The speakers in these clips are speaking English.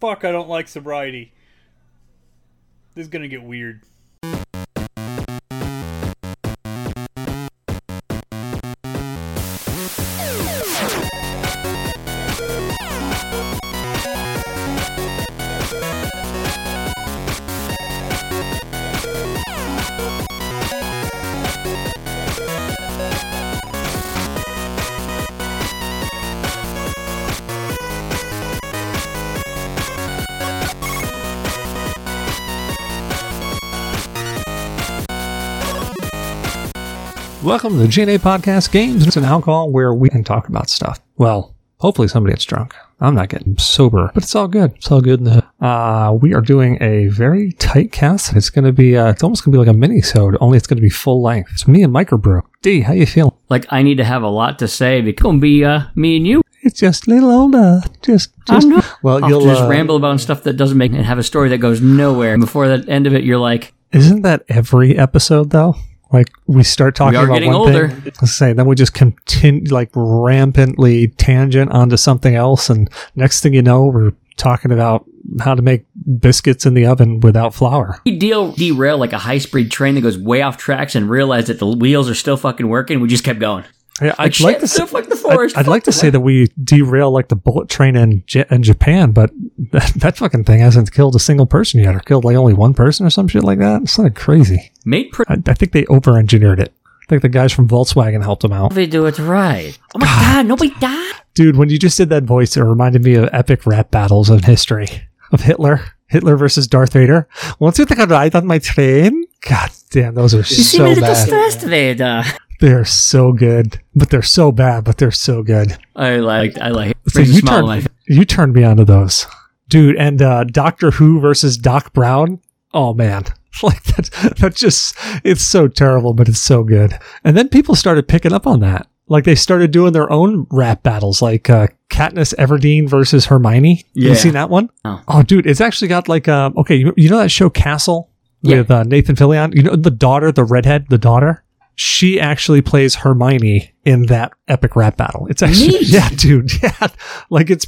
fuck, I don't like sobriety. This is gonna get weird. Welcome to the GNA Podcast, Games and Alcohol, where we can talk about stuff. Well, hopefully somebody gets drunk. I'm not getting sober, but it's all good. It's all good in the hood. We are doing a very tight cast. It's going to be, it's almost going to be like a mini-sode, only it's going to be full length. It's me and Microbrew. D, how you feeling? Like, I need to have a lot to say because it's going to be me and you. It's just a little older. Just I'm not. Well, I'll just ramble about stuff that doesn't make it and have a story that goes nowhere. And before the end of it, you're like... Isn't that every episode, though? Like, we start talking about one older. Thing. Let's say, then we just continue, like, rampantly tangent onto something else. And next thing you know, we're talking about how to make biscuits in the oven without flour. We derail like a high-speed train that goes way off tracks and realize that the wheels are still fucking working. We just kept going. Yeah, I'd like to say that we derail like the bullet train in Japan, but that fucking thing hasn't killed a single person yet, or killed like only one person or some shit like that. It's like crazy. I think they over-engineered it. I think the guys from Volkswagen helped them out. They do it right. Oh my God, nobody died. Dude, when you just did that voice, it reminded me of Epic Rap Battles of History, of Hitler versus Darth Vader. Once you think I died on my train? God damn, those are so bad. You seem a little stressed, Vader. They're so good, but they're so bad, but they're so good. I like it. So you turned me onto those. Dude, and Doctor Who versus Doc Brown. Oh, man. Like, that just, it's so terrible, but it's so good. And then people started picking up on that. Like, they started doing their own rap battles, like Katniss Everdeen versus Hermione. Yeah. You seen that one? Oh, dude, it's actually got like, okay, you know that show Castle with Nathan Fillion? You know the redhead daughter? She actually plays Hermione in that Epic Rap Battle. It's actually neat. Yeah, dude. Yeah. Like it's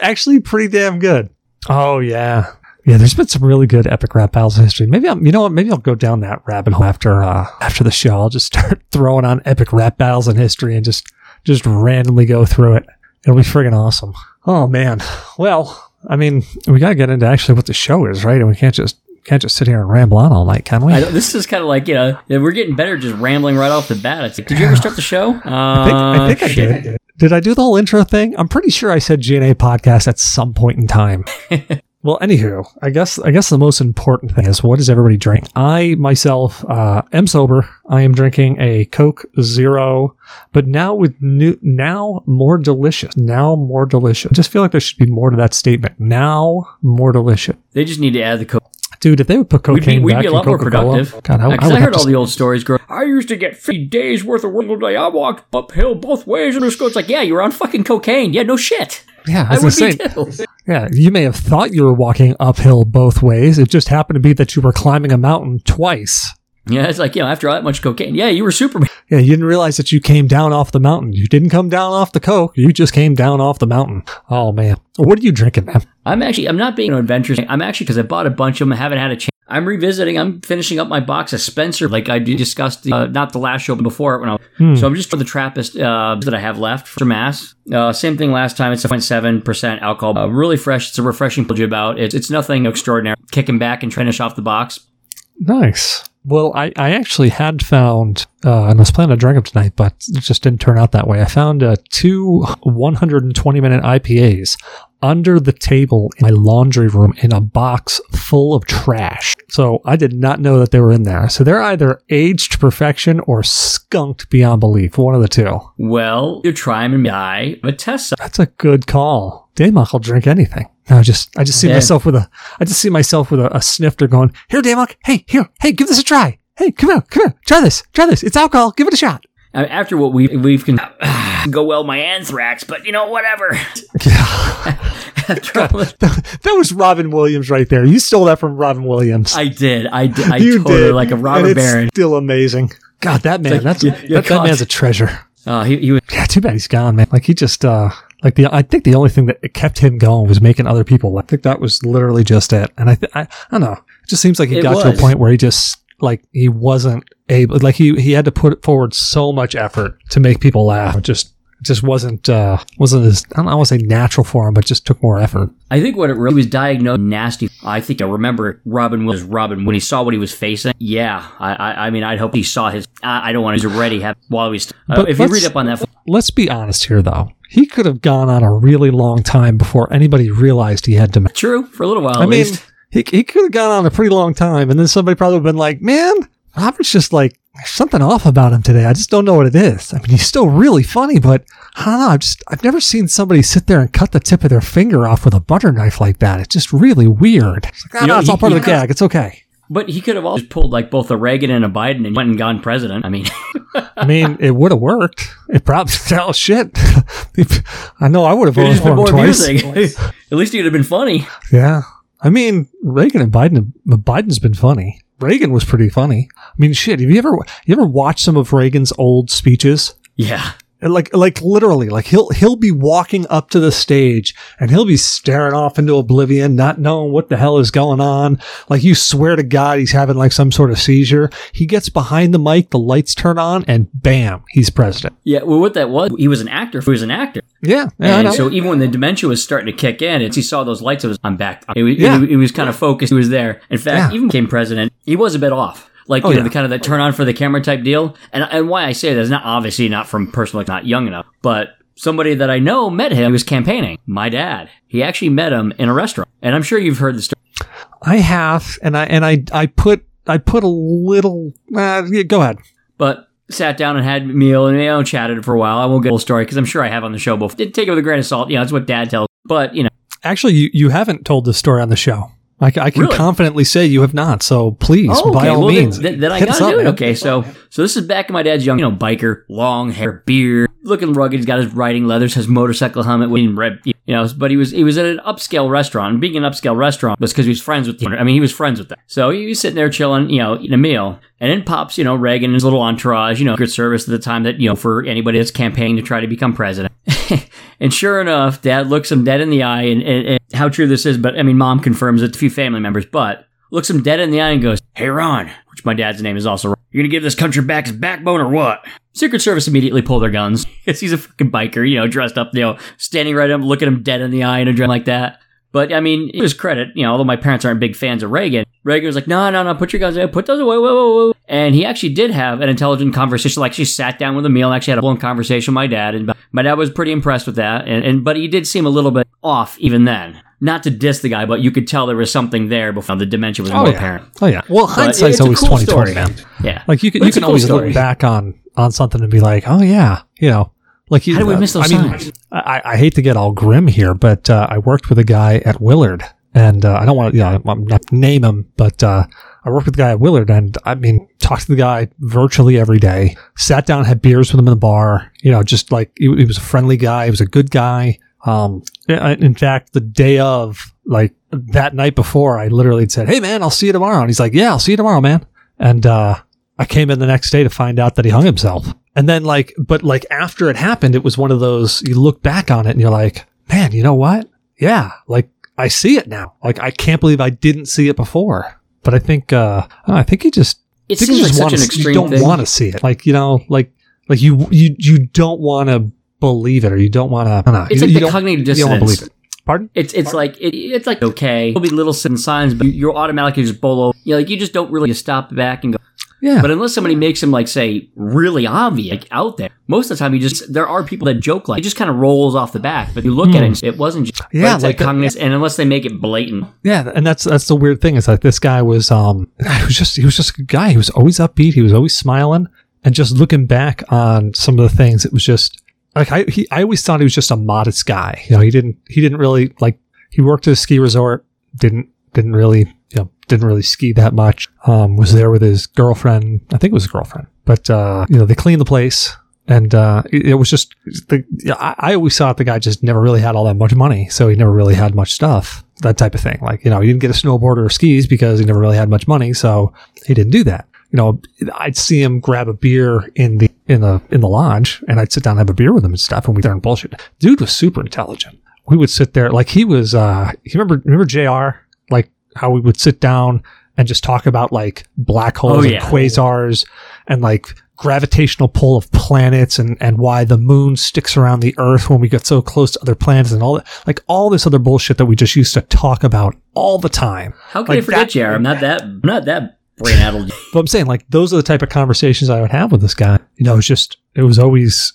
actually pretty damn good. Oh yeah. Yeah, there's been some really good Epic Rap Battles in history. Maybe I'll go down that rabbit hole after the show. I'll just start throwing on Epic Rap Battles in history and just randomly go through it. It'll be friggin' awesome. Oh man. Well, I mean, we gotta get into actually what the show is, right? And we can't just sit here and ramble on all night, can we? This is kind of like, we're getting better just rambling right off the bat. It's like, did you ever start the show? I think I did. Did I do the whole intro thing? I'm pretty sure I said GNA Podcast at some point in time. Well, anywho, I guess the most important thing is, what does everybody drink? I, myself, am sober. I am drinking a Coke Zero, but now more delicious. I just feel like there should be more to that statement. Now more delicious. They just need to add the Coke. Dude, if they would put cocaine we'd be a lot more productive. God, I heard all the old stories. I used to get 50 days worth of work a day. I walked uphill both ways and it's like, yeah, you were on fucking cocaine. Yeah, no shit. Yeah, I would be too. Yeah, you may have thought you were walking uphill both ways. It just happened to be that you were climbing a mountain twice. Yeah, it's like, after all that much cocaine, yeah, you were Superman. Yeah, you didn't realize that you came down off the mountain. You didn't come down off the coke. You just came down off the mountain. Oh, man. What are you drinking, man? I'm not being an adventurous. I'm actually, because I bought a bunch of them, I haven't had a chance. I'm finishing up my box of Spencer, like I discussed, not the last show, but before it. So I'm just for the Trappist that I have left for Mass. Same thing last time. It's 0.7% alcohol. Really fresh. It's a refreshing pledge about. It's nothing extraordinary. Kicking back and finish off the box. Nice. Well, I actually had found, and I was planning to drink them tonight, but it just didn't turn out that way. I found two 120-minute IPAs under the table in my laundry room in a box full of trash. So I did not know that they were in there. So they're either aged to perfection or skunked beyond belief. One of the two. Well, you try them and die with Tessa. That's a good call. Daymok will drink anything. I just see myself with a snifter going, here, Daymok, hey, give this a try. Hey, come here, try this. It's alcohol, give it a shot. After what we've go well my anthrax, but whatever. Yeah. God, that was Robin Williams right there. You stole that from Robin Williams. I did. I totally did. Like a robber baron. It's still amazing. God, that man, that's a treasure. He was. Yeah, too bad he's gone, man. Like, he just, I think the only thing that kept him going was making other people laugh. I think that was literally just it. And I don't know. It just seems like he got to a point where he just, like, he wasn't able, like, he had to put forward so much effort to make people laugh. It just wasn't as, I don't want to say natural for him, but just took more effort. I think what it really was, diagnosed nasty. I think I remember Robin when he saw what he was facing. Yeah, I mean, I'd hope he saw his. I don't want to already have while he's. If you read up on that, let's be honest here, though. He could have gone on a really long time before anybody realized he had dementia. True, for a little while. I mean, he could have gone on a pretty long time, and then somebody probably would have been like, "Man, Robert's just like." There's something off about him today. I just don't know what it is. I mean, he's still really funny, but I don't know. I've never seen somebody sit there and cut the tip of their finger off with a butter knife like that. It's just really weird. It's like, it's all part of the gag. It's okay. But he could have also pulled like both a Reagan and a Biden and went and gone president. I mean, it would have worked. It probably, oh shit. I know I would have voted for him twice. At least he'd have been funny. Yeah. I mean, Reagan and Biden's been funny. Reagan was pretty funny. I mean, shit, have you ever watched some of Reagan's old speeches? Yeah. Like literally, like he'll be walking up to the stage and he'll be staring off into oblivion, not knowing what the hell is going on. Like, you swear to God he's having like some sort of seizure. He gets behind the mic, the lights turn on, and bam, he's president. Yeah, well, what that was, he was an actor. Yeah, and so even when the dementia was starting to kick in, he saw those lights. It was kind of focused. He was there. In fact, even became president. He was a bit off. Like, the kind of that turn on for the camera type deal. And why I say that is not obviously not from personal, like not young enough, but somebody that I know met him. He was campaigning. My dad. He actually met him in a restaurant. And I'm sure you've heard the story. I have. And I put a little, go ahead. But sat down and had a meal and, chatted for a while. I won't get the whole story because I'm sure I have on the show before. Take it with a grain of salt. Yeah, that's what dad tells. But, Actually, you haven't told this story on the show. I can really confidently say you have not, so please, by all means. Then I gotta do it. Okay, so this is back in my dad's young, biker, long hair, beard, looking rugged. He's got his riding leathers, his motorcycle helmet, with red, But he was at an upscale restaurant. And being an upscale restaurant was because he was friends with them. He was friends with them. So he was sitting there chilling, eating a meal, and in pops, Reagan and his little entourage, Secret Service at the time that for anybody that's campaigning to try to become president. And sure enough, Dad looks him dead in the eye, and how true this is, but Mom confirms it to a few family members, but looks him dead in the eye and goes, "Hey, Ron," which my dad's name is also Ron, "you're gonna give this country back its backbone or what?" Secret Service immediately pull their guns, because he's a fucking biker, dressed up, standing right up, looking him dead in the eye and a dress like that. But, to his credit, although my parents aren't big fans of Reagan, Reagan was like, no, put your guns away, put those away, whoa. And he actually did have an intelligent conversation, like she sat down with a meal and actually had a long conversation with my dad, and my dad was pretty impressed with that, but he did seem a little bit off even then. Not to diss the guy, but you could tell there was something there before the dementia was more apparent. Oh, yeah. Well, hindsight's always 20/20, man. Yeah. Like, you can always look back on something and be like, oh, yeah, Like, how do we miss those signs? I hate to get all grim here, but I worked with a guy at Willard, and I don't want to not name him, but I worked with a guy at Willard, and talked to the guy virtually every day. Sat down, had beers with him in the bar. Just like he was a friendly guy, he was a good guy. In fact, the day of, like that night before, I literally had said, "Hey, man, I'll see you tomorrow," and he's like, "Yeah, I'll see you tomorrow, man." And I came in the next day to find out that he hung himself. And then after it happened, it was one of those, you look back on it and you're like, man, you know what? Yeah. Like, I see it now. Like, I can't believe I didn't see it before, but I think he just, it seems like such an extreme thing. You don't want to see it. Like, like you don't want to believe it, or you don't want to, I don't know. It's like the cognitive dissonance. You don't want to believe it. Pardon? It's like, okay, there'll be little signs, but you're automatically just bolo. You just don't really stop back and go, yeah. But unless somebody makes him, really obvious, out there, most of the time, there are people that joke it just kind of rolls off the back. But you look at it, it wasn't just... Yeah, cognitive, and unless they make it blatant. Yeah, and that's the weird thing, is that this guy was... he was just a guy. He was always upbeat. He was always smiling. And just looking back on some of the things, it was just... Like, I always thought he was just a modest guy. He didn't really... Like, he worked at a ski resort, didn't really... Didn't really ski that much. Was there with his girlfriend. I think it was a girlfriend. But, they cleaned the place. And it was just... I always thought the guy just never really had all that much money. So he never really had much stuff. That type of thing. Like, he didn't get a snowboard or skis because he never really had much money. So he didn't do that. I'd see him grab a beer in the in the lodge, and I'd sit down and have a beer with him and stuff, and we'd learn bullshit. Dude was super intelligent. We would sit there, like he was, you remember JR? Like how we would sit down and just talk about like black holes and quasars and like gravitational pull of planets and why the moon sticks around the earth when we get so close to other planets and all that, like all this other bullshit that we just used to talk about all the time. How could like I forget JR? I'm not that brain addled. But I'm saying like those are the type of conversations I would have with this guy. You know, it was always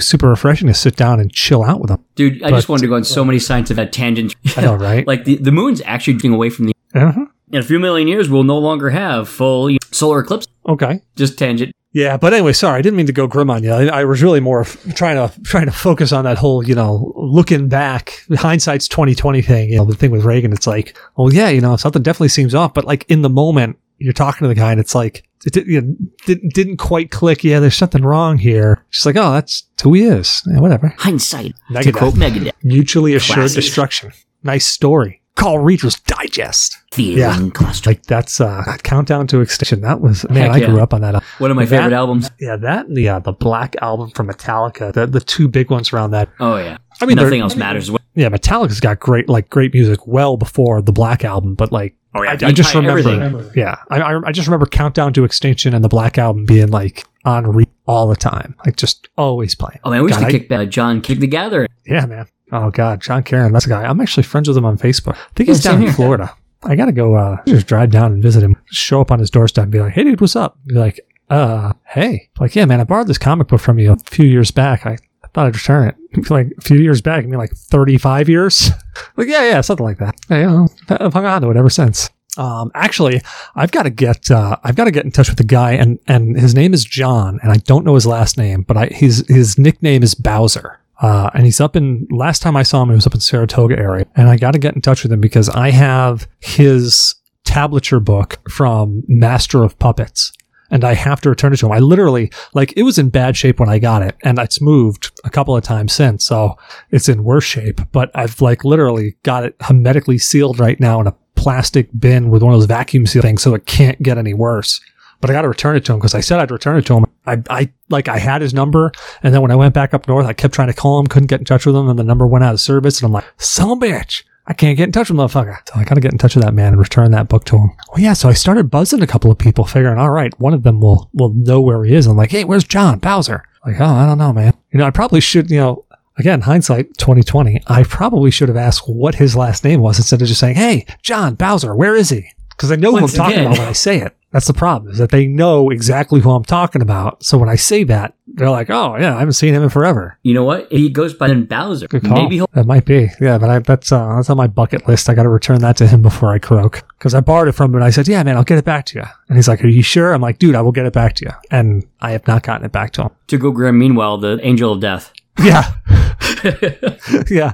super refreshing to sit down and chill out with him. Dude, I just wanted to go on so many scientific tangents. I know, right? Like the moon's actually getting away from the uh-huh. In a few million years, we'll no longer have full solar eclipse. Okay. Just tangent. Yeah, but anyway, sorry, I didn't mean to go grim on you. I was really more trying to focus on that whole, looking back, hindsight's 2020 thing. The thing with Reagan, it's like, oh yeah, something definitely seems off. But like in the moment, you're talking to the guy, and it's like it didn't quite click. Yeah, there's something wrong here. She's like, oh, that's who he is. Yeah, whatever. Hindsight. Negative. Mutually assured Classic. Destruction. Nice story. Call Reader's Digest. Cluster. Like that's Countdown to Extinction. That was I grew up on that. One of my favorite albums. Yeah, that and the Black Album from Metallica. The two big ones around that. Oh yeah. I mean, nothing else matters. Yeah, Metallica's got great music well before the Black Album, but like oh, yeah. I just remember everything. Yeah. I just remember Countdown to Extinction and the Black Album being like on all the time. Like just always playing. Oh man, we used to kick back John Kick the Gathering. Yeah, man. Oh God, John Karen, that's a guy. I'm actually friends with him on Facebook. I think he's down in Florida. I gotta go just drive down and visit him. Show up on his doorstep and be like, hey dude, what's up? Be like, hey. Like, yeah, man, I borrowed this comic book from you a few years back. I thought I'd return it. Like a few years back, I mean like 35 years? Like, yeah, something like that. I've hung on to it ever since. Actually, I've got to get in touch with the guy, and his name is John, and I don't know his last name, but his nickname is Bowser. And he's up in, last time I saw him, he was up in Saratoga area. And I got to get in touch with him because I have his tablature book from Master of Puppets. And I have to return it to him. I literally, like, it was in bad shape when I got it. And it's moved a couple of times since. So it's in worse shape. But I've, like, literally got it hermetically sealed right now in a plastic bin with one of those vacuum seal things so it can't get any worse. But I got to return it to him because I said I'd return it to him. I had his number, and then when I went back up north, I kept trying to call him, couldn't get in touch with him, and the number went out of service, and I'm like, son of a bitch, I can't get in touch with motherfucker. So I got to get in touch with that man and return that book to him. Oh yeah, so I started buzzing a couple of people, figuring, all right, one of them will know where he is. I'm like, hey, where's John Bowser? Like, oh, I don't know, man. I probably should, again, hindsight 2020, I probably should have asked what his last name was instead of just saying, hey, John Bowser, where is he? Because I know who I'm talking about when I say it. That's the problem, is that they know exactly who I'm talking about. So when I say that, they're like, oh, yeah, I haven't seen him in forever. You know what? He goes by then Bowser. Good call. Maybe that might be. Yeah, but that's on my bucket list. I got to return that to him before I croak. Because I borrowed it from him, and I said, yeah, man, I'll get it back to you. And he's like, are you sure? I'm like, dude, I will get it back to you. And I have not gotten it back to him. To go grim, meanwhile, the angel of death. Yeah. Yeah.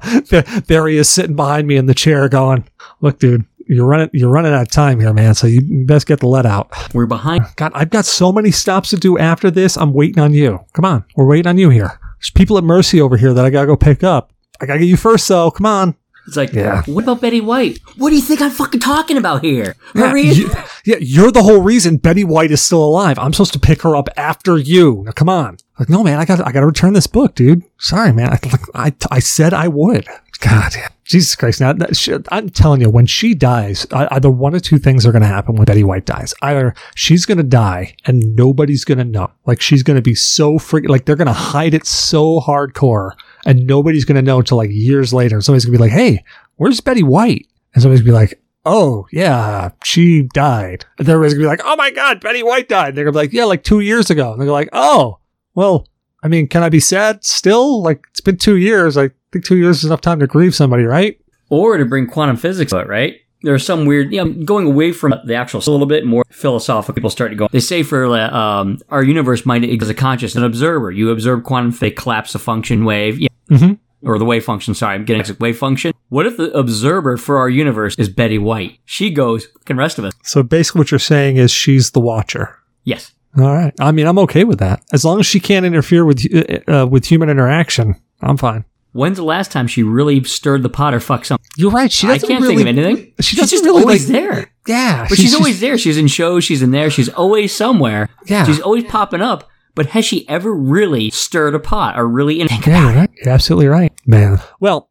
There he is sitting behind me in the chair going, look, dude. You're running out of time here, man, so you best get the let out. We're behind. God, I've got so many stops to do after this. I'm waiting on you. Come on. We're waiting on you here. There's people at Mercy over here that I got to go pick up. I got to get you first, though. Come on. It's like, yeah. What about Betty White? What do you think I'm fucking talking about here? You're the whole reason Betty White is still alive. I'm supposed to pick her up after you. Now, come on. Like, no, man, I got to return this book, dude. Sorry, man. I said I would. God, yeah. Jesus Christ. Now, I'm telling you, when she dies, either one of two things are going to happen when Betty White dies. Either she's going to die and nobody's going to know. Like, she's going to be so freaking, like, they're going to hide it so hardcore and nobody's going to know until, like, years later. And somebody's going to be like, hey, where's Betty White? And somebody's going to be like, oh, yeah, she died. And everybody's going to be like, oh, my God, Betty White died. And they're going to be like, yeah, like 2 years ago. And they're like, oh, well, I mean, can I be sad still? Like, it's been 2 years. I think 2 years is enough time to grieve somebody, right? Or to bring quantum physics to it, right? There's some weird, going away from the actual, a little bit more philosophical. People start to go, they say for our universe might exist as a conscious, an observer. You observe quantum, they collapse the function wave, mm-hmm. or the wave function, sorry, I'm getting wave function. What if the observer for our universe is Betty White? She goes, fucking rest of us. So basically what you're saying is she's the watcher. Yes. All right. I mean, I'm okay with that. As long as she can't interfere with human interaction, I'm fine. When's the last time she really stirred the pot or fucked something? You're right. She doesn't think of anything. She's just really always there. Yeah. But she's always there. She's in shows. She's in there. She's always somewhere. Yeah. She's always popping up. but has she ever really stirred a pot or really anything about it? Right. You're absolutely right, man. Well,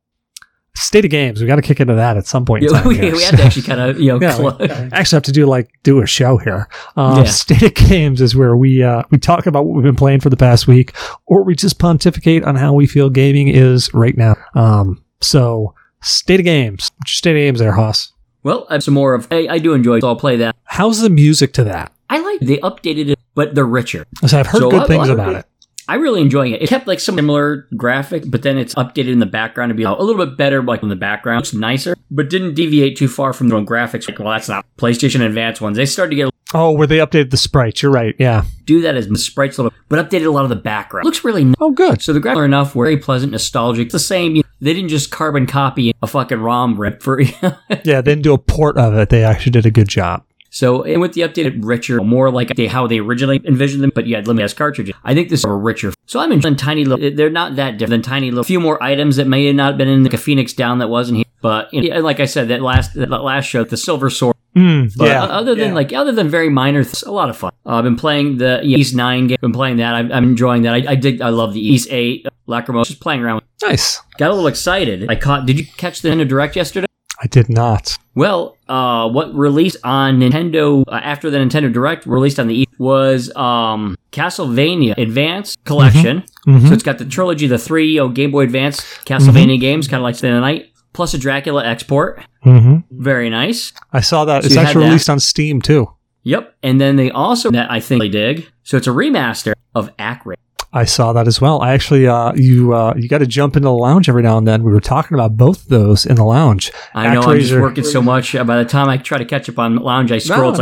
state of games, we got to kick into that at some point in time. We had to actually kind of, actually have to do a show here. State of games is where we talk about what we've been playing for the past week, or we just pontificate on how we feel gaming is right now. So state of games, what's your state of games there, Haas? Well, I have some more of, I do enjoy it, so I'll play that. How's the music to that? I like they updated it, but they're richer. So I've heard good things about it. I'm really enjoying it. It kept like some similar graphics, but then it's updated in the background to be a little bit better, like in the background. It's nicer, but didn't deviate too far from their own graphics. Like, well, that's not PlayStation Advance ones. They started to get... Oh, where they updated the sprites. You're right. Yeah. Do that as the sprites a little, but updated a lot of the background. Looks really nice. Oh, good. So the graphics are enough, very pleasant, nostalgic. It's the same. They didn't just carbon copy a fucking ROM rip for you. Yeah, they didn't do a port of it. They actually did a good job. So, and with the updated richer, more like how they originally envisioned them, but you had limited cartridges. I think this is a richer. So I'm enjoying tiny little, they're not that different than tiny little, few more items that may have not been in the Phoenix Down that wasn't here. But, like I said, that last show, the Silver Sword. Other than very minor, it's a lot of fun. I've been playing the East 9 game. Been playing that. I'm enjoying that. I love the East 8, Lacrimosa. Just playing around. Nice. Got a little excited. Did you catch the Nintendo Direct yesterday? I did not. Well, what released on Nintendo, after the Nintendo Direct released on the E, was Castlevania Advance Collection. Mm-hmm. Mm-hmm. So it's got the trilogy, the three Game Boy Advance Castlevania games, kind of like Symphony of the Night, plus a Dracula export. Mm-hmm. Very nice. I saw that. So it's actually released on Steam, too. Yep. And then they also, that I think they dig, so it's a remaster of ActRaiser. I saw that as well. I actually, you got to jump into the lounge every now and then. We were talking about both of those in the lounge. I know, I'm just working so much. By the time I try to catch up on lounge, I scroll. It's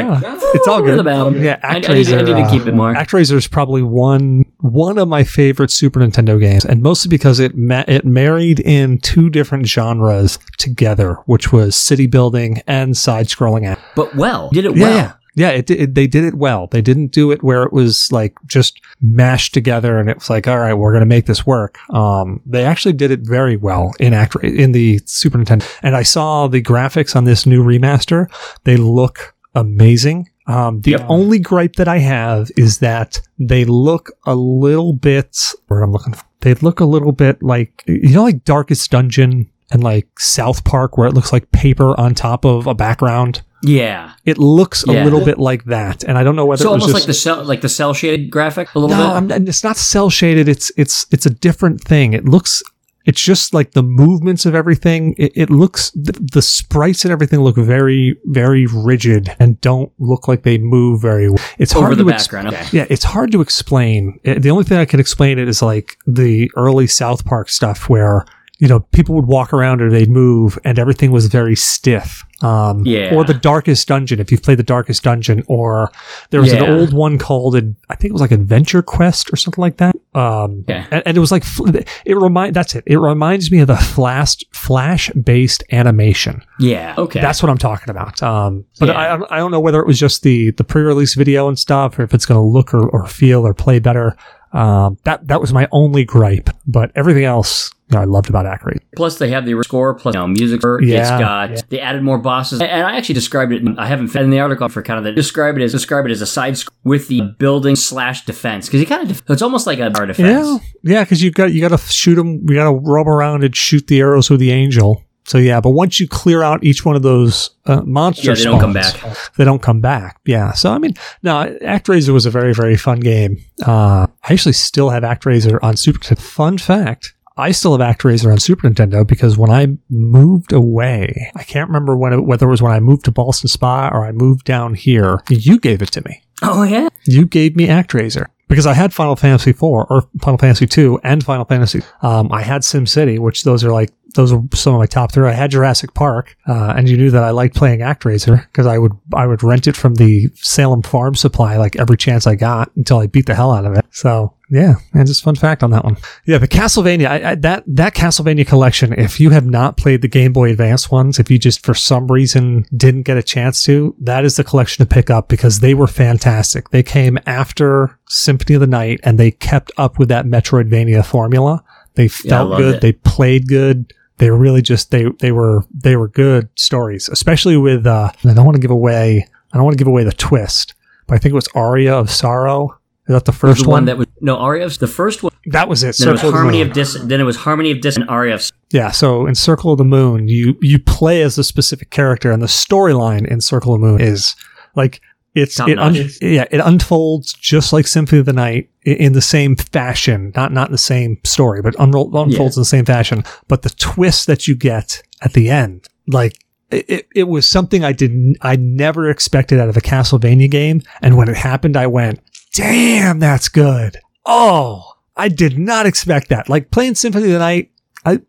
all good. Yeah, ActRaiser. I need to keep it more. ActRaiser is probably one of my favorite Super Nintendo games, and mostly because it married in two different genres together, which was city building and side scrolling. Yeah, they did it well. They didn't do it where it was like just mashed together and it was like, all right, we're going to make this work. They actually did it very well in the Super Nintendo. And I saw the graphics on this new remaster. They look amazing. The only gripe that I have is that they look a little bit, they look a little bit like, like Darkest Dungeon and like South Park, where it looks like paper on top of a background. Yeah, it looks a little bit like that, and I don't know whether so it was almost just, like the cell shaded graphic a little bit. It's not cell shaded. It's a different thing. It's just like the movements of everything. It looks the sprites and everything look very very rigid and don't look like they move very well. It's over hard the to background. Okay. Yeah, it's hard to explain. The only thing I can explain it is like the early South Park stuff where. People would walk around or they'd move and everything was very stiff. Or the Darkest Dungeon, if you've played the Darkest Dungeon, or there was an old one called, I think it was like Adventure Quest or something like that. And it was like, it reminds me of the flash-based animation. Yeah. Okay. That's what I'm talking about. I don't know whether it was just the pre-release video and stuff, or if it's going to look or feel or play better. That was my only gripe, but everything else I loved about ActRaiser. Plus they have the score, plus music. They added more bosses, and I actually described it. I haven't found in the article for kind of that. Describe it as a side score with the building / defense, because you kind of it's almost like a bar defense. Yeah, because you got to shoot them. You got to roam around and shoot the arrows with the angel. So yeah, but once you clear out each one of those monsters, they don't come back. They don't come back. Yeah. So ActRaiser was a very very fun game. I actually still have ActRaiser on Super Nintendo. Fun fact: I still have ActRaiser on Super Nintendo because when I moved away, I can't remember whether it was when I moved to Boston Spa or I moved down here. You gave it to me. Oh yeah. You gave me ActRaiser. Because I had Final Fantasy IV, or Final Fantasy II, and Final Fantasy. I had SimCity, which those are some of my top three. I had Jurassic Park, and you knew that I liked playing ActRaiser, because I would rent it from the Salem Farm Supply, every chance I got, until I beat the hell out of it. So, yeah, and just fun fact on that one. Yeah, the Castlevania, that Castlevania collection, if you have not played the Game Boy Advance ones, if you just for some reason didn't get a chance to, that is the collection to pick up, because they were fantastic. They came after Symphony of the Night, and they kept up with that Metroidvania formula. They felt good. They played good. They were really just they were good stories, especially with. I don't want to give away the twist, but I think it was Aria of Sorrow. Is that the first one? That was no Aria of the first one. That was it. Then Circle it was Harmony of Dis. Then it was Harmony of Dis and Aria of. Yeah. So in Circle of the Moon, you play as a specific character, and the storyline in Circle of the Moon is like it unfolds just like Symphony of the Night in the same fashion, not the same story, but unfolds in the same fashion. But the twist that you get at the end, like. It was something I never expected out of a Castlevania game, and when it happened, I went, "Damn, that's good!" Oh, I did not expect that. Like playing Symphony of the Night, I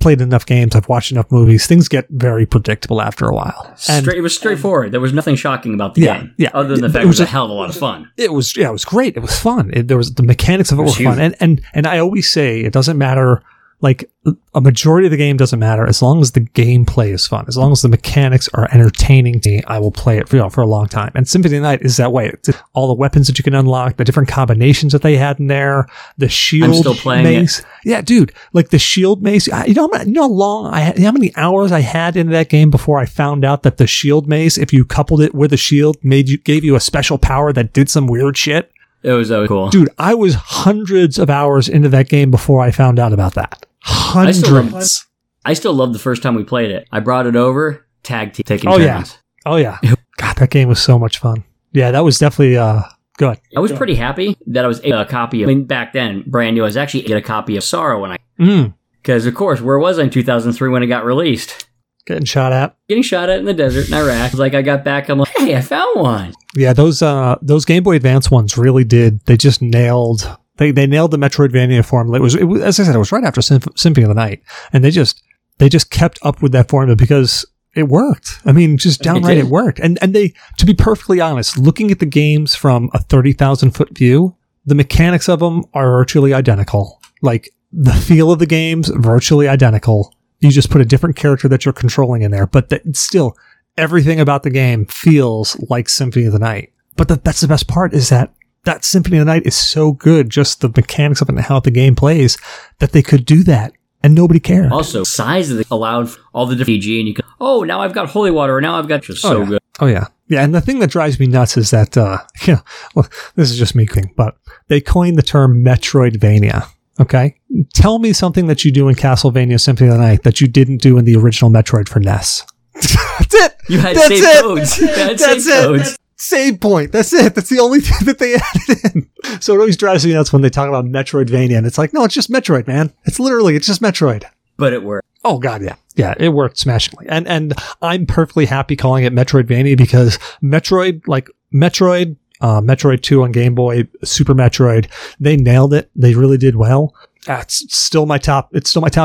played enough games, I've watched enough movies. Things get very predictable after a while. And it was straightforward. There was nothing shocking about the game, other than the fact it was a hell of a lot of fun. It was great. It was fun. The mechanics of it were fun, and I always say it doesn't matter. Like, a majority of the game doesn't matter as long as the gameplay is fun. As long as the mechanics are entertaining to me, I will play it for a long time. And Symphony of the Night is that way. It's all the weapons that you can unlock, the different combinations that they had in there, the shield mace. I'm still playing it. Yeah, dude. Like, the shield mace. How many hours I had into that game before I found out that the shield mace, if you coupled it with a shield, gave you a special power that did some weird shit? It was so cool. Dude, I was hundreds of hours into that game before I found out about that. Hundreds. I still love the first time we played it. I brought it over, tag team, taking turns. Oh, yeah. Oh, yeah. God, that game was so much fun. Yeah, that was definitely good. I was pretty happy that I was able to get a copy of... I mean, back then, brand new, I was actually able to get a copy of Sorrow when I... Because, of course, where was I in 2003 when it got released? Getting shot at. Getting shot at in the desert in Iraq. It's like I got back, I'm like, hey, I found one. Yeah, those Game Boy Advance ones really did. They just nailed... They nailed the Metroidvania formula. It was as I said, it was right after Symphony of the Night. And they just kept up with that formula because it worked. I mean, just downright it worked. And they, to be perfectly honest, looking at the games from a 30,000-foot view, the mechanics of them are virtually identical. Like, the feel of the games, virtually identical. You just put a different character that you're controlling in there. But still, everything about the game feels like Symphony of the Night. But that's the best part is that Symphony of the Night is so good, just the mechanics of it and how the game plays, that they could do that. And nobody cared. Also, size of allowed all the different PG, and you can, now I've got holy water, or now I've got just good. Oh, yeah. Yeah, and the thing that drives me nuts is that, this is just me thinking, but they coined the term Metroidvania. Okay? Tell me something that you do in Castlevania Symphony of the Night that you didn't do in the original Metroid for NES. That's it! You had save codes. Save point. That's it. That's the only thing that they added in. So it always drives me nuts when they talk about Metroidvania, and it's like, no, it's just Metroid, man. It's just Metroid. But it worked. Oh, God, yeah. Yeah, it worked smashingly. And I'm perfectly happy calling it Metroidvania because Metroid, Metroid 2 on Game Boy, Super Metroid, they nailed it. They really did well. It's still my top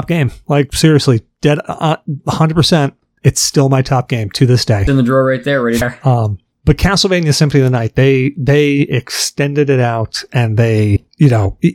game. Like, seriously, 100%. It's still my top game to this day. It's in the drawer right there, ready there. But Castlevania Symphony of the Night, they extended it out, and they,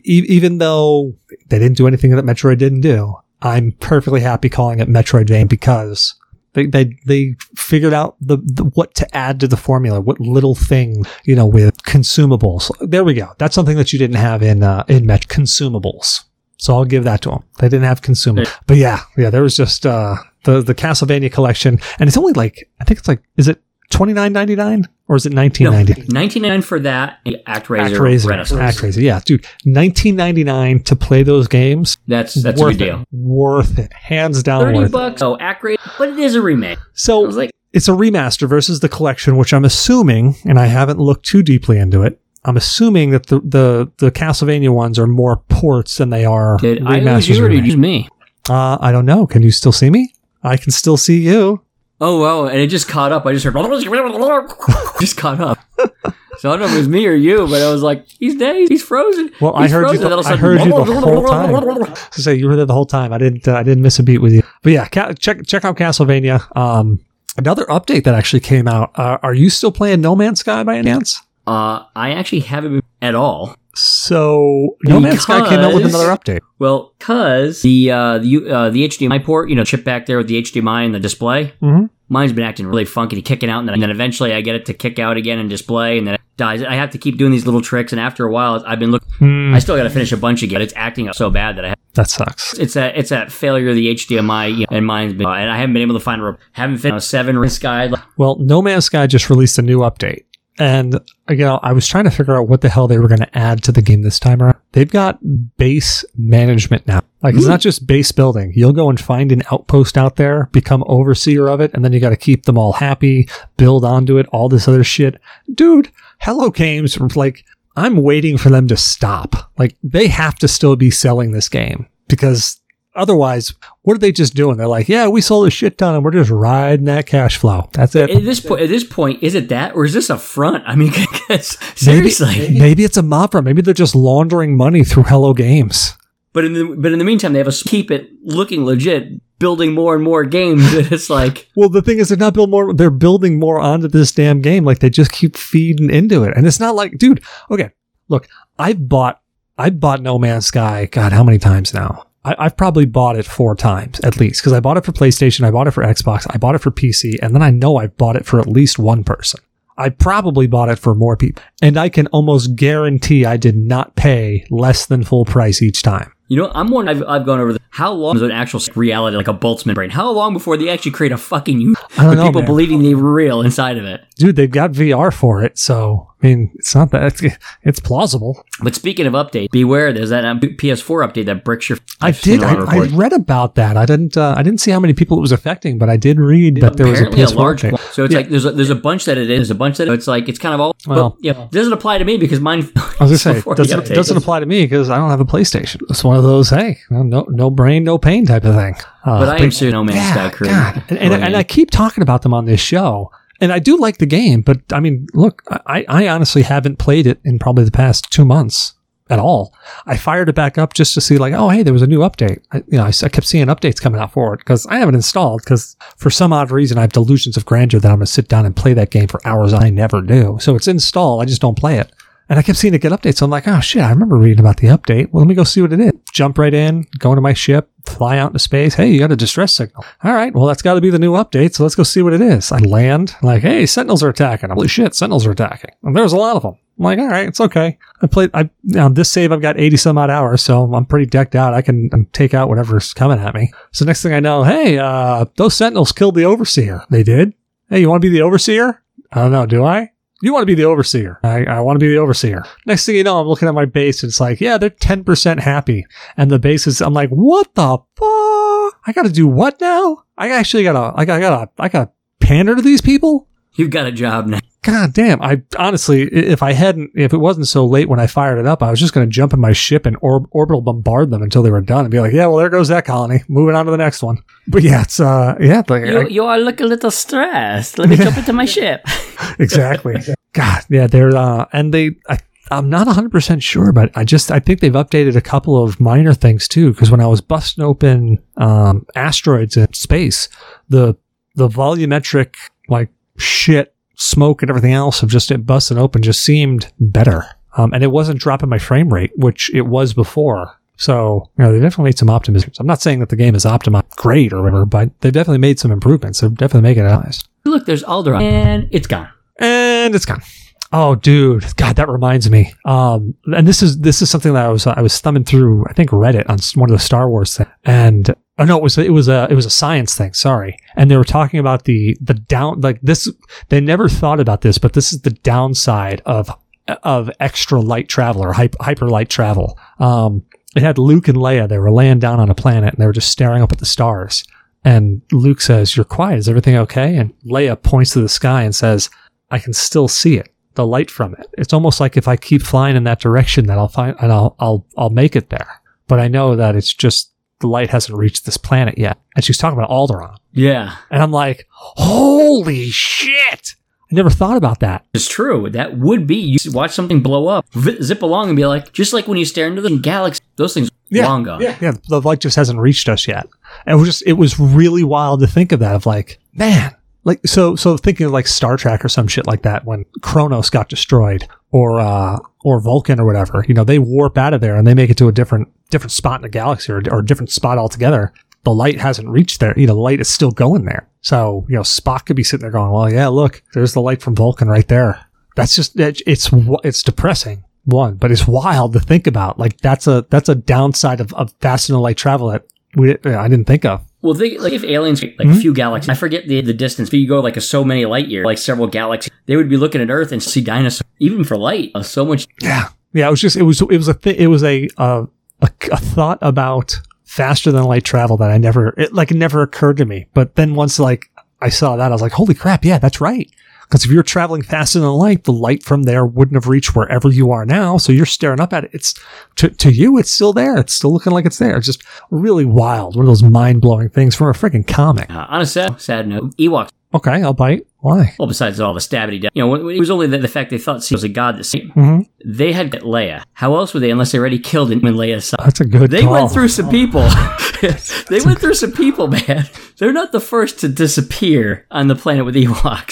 even though they didn't do anything that Metroid didn't do, I'm perfectly happy calling it Metroidvania because they figured out the what to add to the formula, what little thing, with consumables. There we go. That's something that you didn't have in consumables. So I'll give that to them. They didn't have consumables. But yeah, there was just the Castlevania collection, and it's only like, I think it's like, is it $29.99 or is it $19.99? No, $19.99 for that. ActRaiser Renaissance. ActRaiser, yeah, dude, $19.99 to play those games. That's a good deal. Worth it, hands down. $30. Oh, ActRaiser, but it is a remake. So it's a remaster versus the collection, which I'm assuming, and I haven't looked too deeply into it. I'm assuming that the Castlevania ones are more ports than they are remasters. Or did you me? I don't know. Can you still see me? I can still see you. Oh, wow, and it just caught up. I just heard... just caught up. So I don't know if it was me or you, but I was like, he's dead. He's frozen. Well, he's I heard you the whole time. So you were there the whole time. I didn't miss a beat with you. But yeah, check out Castlevania. Another update that actually came out. Are you still playing No Man's Sky by any chance? I actually haven't been at all. So No Man's Sky came out with another update. Well, because the HDMI port, chip back there with the HDMI and the display, mine's been acting really funky to kicking out, and then eventually I get it to kick out again and display, and then it dies. I have to keep doing these little tricks, and after a while, I've been looking. I still got to finish a bunch again. It's acting up so bad that I have. That sucks. It's that failure of the HDMI, and mine's been, and I haven't been able to find a haven't finished 7 Sky. Well, No Man's Sky just released a new update. And again, I was trying to figure out what the hell they were going to add to the game this time around. They've got base management now. Like, it's not just base building. You'll go and find an outpost out there, become overseer of it, and then you got to keep them all happy, build onto it, all this other shit. Dude, Hello Games, like, I'm waiting for them to stop. Like, they have to still be selling this game, because otherwise, what are they just doing? They're like, yeah, we sold a shit ton and we're just riding that cash flow. That's it. At this point, is it that, or is this a front? I mean, seriously. Maybe it's a mob front. Maybe they're just laundering money through Hello Games. But in the meantime, they have us keep it looking legit, building more and more games. And it's like, well, the thing is, they're not building more. They're building more onto this damn game. Like, they just keep feeding into it. And it's not like, dude, okay, look, I've bought No Man's Sky. God, how many times now? I've probably bought it 4 times at least, because I bought it for PlayStation, I bought it for Xbox, I bought it for PC, and then I know I bought it for at least one person. I probably bought it for more people, and I can almost guarantee I did not pay less than full price each time. You know, I'm one I've gone over this. How long is an actual reality, like a Boltzmann brain? How long before they actually create a fucking use with people believing they were real inside of it? Dude, they've got VR for it, so, I mean, it's not that. It's plausible. But speaking of update, beware, there's that PS4 update that bricks your... I read about that. I didn't see how many people it was affecting, but I did read that there was a PS4 update. So it's like, there's a bunch that it is, a bunch that it's like, it's kind of all... Well, yeah, it doesn't apply to me because mine... I was going to say, doesn't apply to me because I don't have a PlayStation. It's one of those, hey, no brain, no pain type of thing. But I am soon No Man's Sky crew. And I keep talking about them on this show. And I do like the game, but I mean, look, I honestly haven't played it in probably the past 2 months at all. I fired it back up just to see, like, oh, hey, there was a new update. I kept seeing updates coming out for it because I haven't installed, because for some odd reason I have delusions of grandeur that I'm going to sit down and play that game for hours. I never do. So it's installed. I just don't play it. And I kept seeing it get updates. So I'm like, oh, shit, I remember reading about the update. Well, let me go see what it is. Jump right in, go into my ship, fly out into space. Hey, you got a distress signal. All right, well, that's got to be the new update, so let's go see what it is. I land, like, hey, Sentinels are attacking. Holy shit, Sentinels are attacking. And there's a lot of them. I'm like, all right, it's okay. On this save, I've got 80-some-odd hours, so I'm pretty decked out. I can take out whatever's coming at me. So next thing I know, hey, those Sentinels killed the Overseer. They did? Hey, you want to be the Overseer? I don't know, do I? You want to be the Overseer. I want to be the Overseer. Next thing you know, I'm looking at my base, and it's like, yeah, they're 10% happy. And the base is, I'm like, what the fuck? I got to do what now? I got to pander to these people? You've got a job now. God damn. I honestly, if it wasn't so late when I fired it up, I was just going to jump in my ship and orbital bombard them until they were done and be like, yeah, well, there goes that colony. Moving on to the next one. But yeah, it's, you all look a little stressed. Let me jump into my ship. Exactly. God, yeah, they're, I'm not 100% sure, but I think they've updated a couple of minor things too, because when I was busting open, asteroids in space, the volumetric, like, shit, smoke, and everything else of just it busting open just seemed better. And it wasn't dropping my frame rate, which it was before. So, you know, they definitely made some optimizations. I'm not saying that the game is optimized great or whatever, but they've definitely made some improvements. They're definitely making it honest. Look, there's Alderaan. And it's gone. Oh, dude. God, that reminds me. And this is something that I was thumbing through, I think, Reddit on one of the Star Wars things. And... oh no, it was a science thing, sorry. And they were talking about the down, like this, they never thought about this, but this is the downside of extra light travel or hyper light travel. It had Luke and Leia, they were laying down on a planet and they were just staring up at the stars. And Luke says, "You're quiet, is everything okay?" And Leia points to the sky and says, "I can still see it, the light from it. It's almost like if I keep flying in that direction that I'll find, and I'll make it there. But I know that it's just, the light hasn't reached this planet yet." And she's talking about Alderaan. Yeah. And I'm like, holy shit. I never thought about that. It's true. That would be, you watch something blow up, zip along and be like, just like when you stare into the galaxy, those things long gone. Yeah. The light just hasn't reached us yet. And it was really wild to think of that, of like, man, like, so thinking of like Star Trek or some shit like that, when Kronos got destroyed or Vulcan or whatever, you know, they warp out of there and they make it to a different spot in the galaxy or a different spot altogether. The light hasn't reached there. You know, the light is still going there. So, you know, Spock could be sitting there going, well, yeah, look, there's the light from Vulcan right there. That's just, it's depressing, one, but it's wild to think about. Like, that's a downside of faster than light travel that I didn't think of. Well, they, like, if aliens, like, a few galaxies, I forget the distance, but you go, like, so many light years, like, several galaxies, they would be looking at Earth and see dinosaurs, even for light, so much. Yeah. Yeah, it was just, it was a thought about faster than light travel that it never occurred to me. But then once, like, I saw that, I was like, holy crap, yeah, that's right. Because if you're traveling faster than light, the light from there wouldn't have reached wherever you are now. So you're staring up at it. It's to you, it's still there. It's still looking like it's there. It's just really wild. One of those mind-blowing things from a freaking comic. On a sad note, Ewoks. Okay, I'll bite. Why? Well, besides all the stabbity death. You know, it was only the fact they thought she was a god that saved them. They had Leia. How else would they, unless they already killed him when Leia's son? That's a good They call. Went through some people. They went through some people, man. They're not the first to disappear on the planet with Ewoks.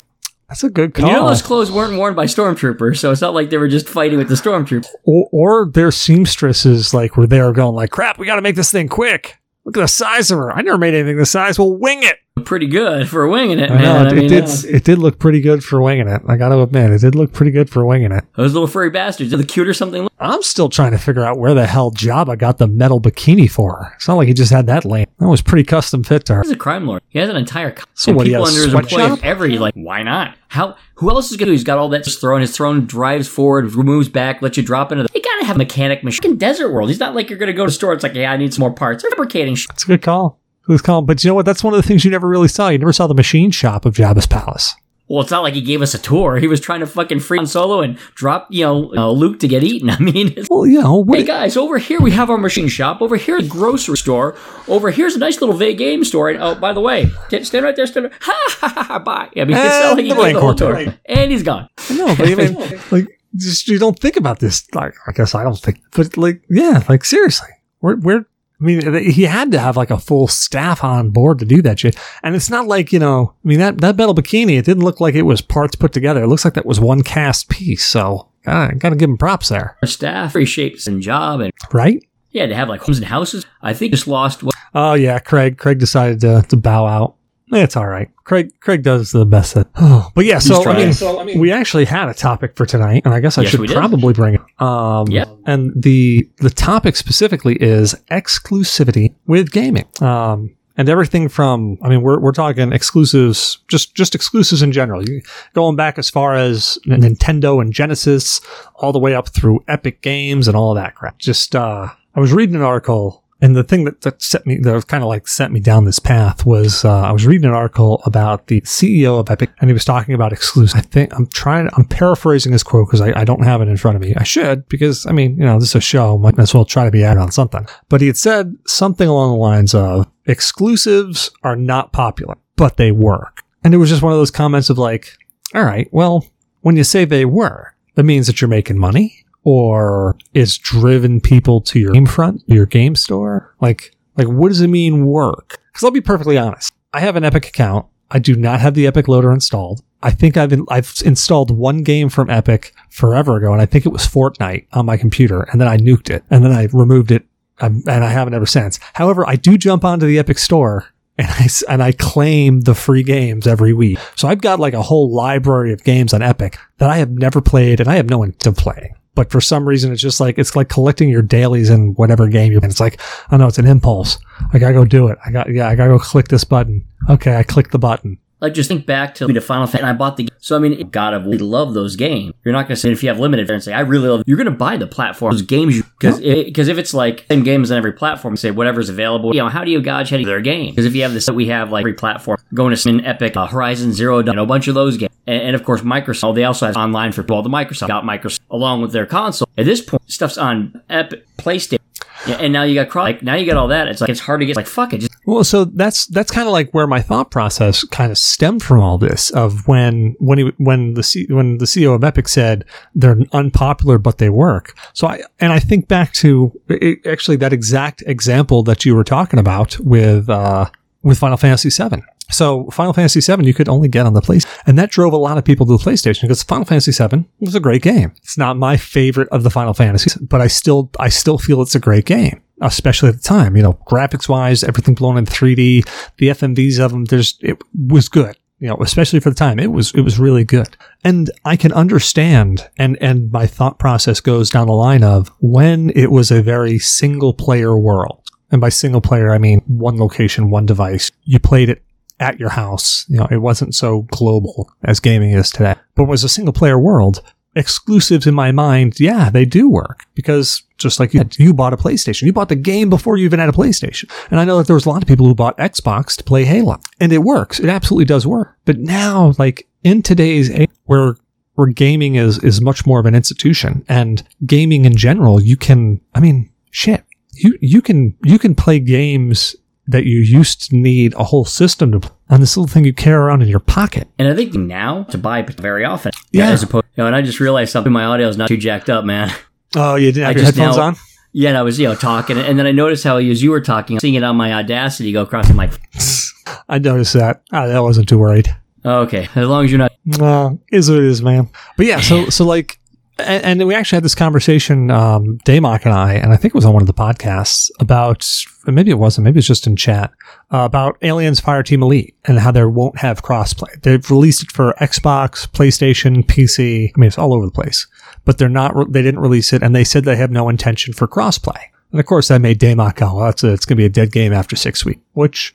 That's a good call. You know, those clothes weren't worn by stormtroopers, so it's not like they were just fighting with the stormtroopers. Or their seamstresses, like, were there going like, crap, we got to make this thing quick. Look at the size of her. I never made anything this size. We'll wing it. Pretty good for winging it, man. It did look pretty good for winging it. I got to admit, it did look pretty good for winging it. Those little furry bastards, are they cute or something? I'm still trying to figure out where the hell Jabba got the metal bikini for her. It's not like he just had that lame. That was pretty custom fit to her. He's a crime lord. He has an entire... So what, he has under his employ every, like, why not? How? Who else is going to... He's got all that thrown. His throne drives forward, moves back, lets you drop into the... They got to have a mechanic machine. Desert world. He's not like you're going to go to store. It's like, yeah, I need some more parts. They're fabricating shit. That's a good call. But you know what? That's one of the things you never really saw. You never saw the machine shop of Jabba's palace. Well, it's not like he gave us a tour. He was trying to fucking free Han Solo and drop, Luke to get eaten. I mean, hey guys, over here we have our machine shop. Over here's a grocery store. Over here's a nice little game store. And, oh, by the way, stand right there, Ha ha ha ha! Bye. I mean, he gave the whole tour, and he's gone. No, but even just you don't think about this. Like, I guess I don't think, but seriously, we're. I mean, he had to have, like, a full staff on board to do that shit. And it's not like, that metal bikini, it didn't look like it was parts put together. It looks like that was one cast piece. So, gotta give him props there. Staff, free shapes and job. And right? Yeah, to have, like, homes and houses. I think just lost... Oh, yeah, Craig decided to bow out. It's all right. Craig does the best. But yeah, so we actually had a topic for tonight, and I guess I should probably bring it. Yeah. And the topic specifically is exclusivity with gaming. And everything from, I mean, we're talking exclusives, just exclusives in general. Going back as far as Nintendo and Genesis, all the way up through Epic Games and all of that crap. Just, I was reading an article. And the thing that sent me down this path was I was reading an article about the CEO of Epic, and he was talking about exclusive. I think I'm paraphrasing his quote because I don't have it in front of me. I should, because I mean, this is a show, might as well try to be accurate on something. But he had said something along the lines of exclusives are not popular, but they work. And it was just one of those comments of like, all right, well, when you say they work, that means that you're making money. Or it's driven people to your game front, your game store? Like what does it mean work? Because I'll be perfectly honest. I have an Epic account. I do not have the Epic loader installed. I think I've installed one game from Epic forever ago, and I think it was Fortnite on my computer, and then I nuked it, and then I removed it, and I haven't ever since. However, I do jump onto the Epic Store, and I claim the free games every week. So I've got like a whole library of games on Epic that I have never played, and I have no intent of playing. But for some reason, it's just like, it's like collecting your dailies in whatever game you're in. It's like, I know, it's an impulse. I gotta go do it. I gotta go click this button. Okay, I click the button. Like, just think back to the Final Fantasy, and I bought the game. So, I mean, we love those games. You're not going to say, if you have limited and say, I really love, you're going to buy the platform, those games, because if it's like same games on every platform, say whatever's available, how do you gauge how to do their game? Because if you have this, we have like every platform, going to Epic, Horizon Zero Dawn, a bunch of those games. And of course, Microsoft, they also have online for all the Microsoft, got Microsoft along with their console. At this point, stuff's on Epic, PlayStation. Yeah, and now you got now you got all that. It's like, it's hard to get, like, fuck it. Well, so that's kind of like where my thought process kind of stemmed from all this, of when the CEO of Epic said they're unpopular but they work. So I think back to actually that exact example that you were talking about with Final Fantasy VII. So Final Fantasy VII, you could only get on the PlayStation. And that drove a lot of people to the PlayStation because Final Fantasy VII was a great game. It's not my favorite of the Final Fantasies, but I still feel it's a great game, especially at the time. Graphics-wise, everything blown in 3D, the FMVs of them, it was good. Especially for the time, it was really good. And I can understand, and my thought process goes down the line of when it was a very single-player world. And by single player, I mean one location, one device. You played it at your house. You know, it wasn't so global as gaming is today. But was a single player world. Exclusives in my mind, yeah, they do work, because just like you bought a PlayStation, you bought the game before you even had a PlayStation. And I know that there was a lot of people who bought Xbox to play Halo, and it works. It absolutely does work. But now, like in today's age, where gaming is much more of an institution, and gaming in general, you can, I mean, shit, you can play games that you used to need a whole system to play on this little thing you carry around in your pocket. And I think now to buy very often. Yeah. As opposed, you know, and I just realized something. My audio is not too jacked up, man. Oh, you didn't have your headphones on? Yeah, and I was, you know, talking. And then I noticed how, as you were talking, seeing it on my Audacity go across the mic. I noticed that. I wasn't too worried. Okay. As long as you're not. Well, is what it is, man. But yeah, so like, and we actually had this conversation, Daymok and I think it was on one of the podcasts about, maybe it wasn't, maybe it's just in chat, about Aliens Fireteam Elite and how there won't have crossplay. They've released it for Xbox, PlayStation, PC. I mean, it's all over the place, but they didn't release it, and they said they have no intention for crossplay. And of course, that made Daymok go, well, it's going to be a dead game after 6 weeks, which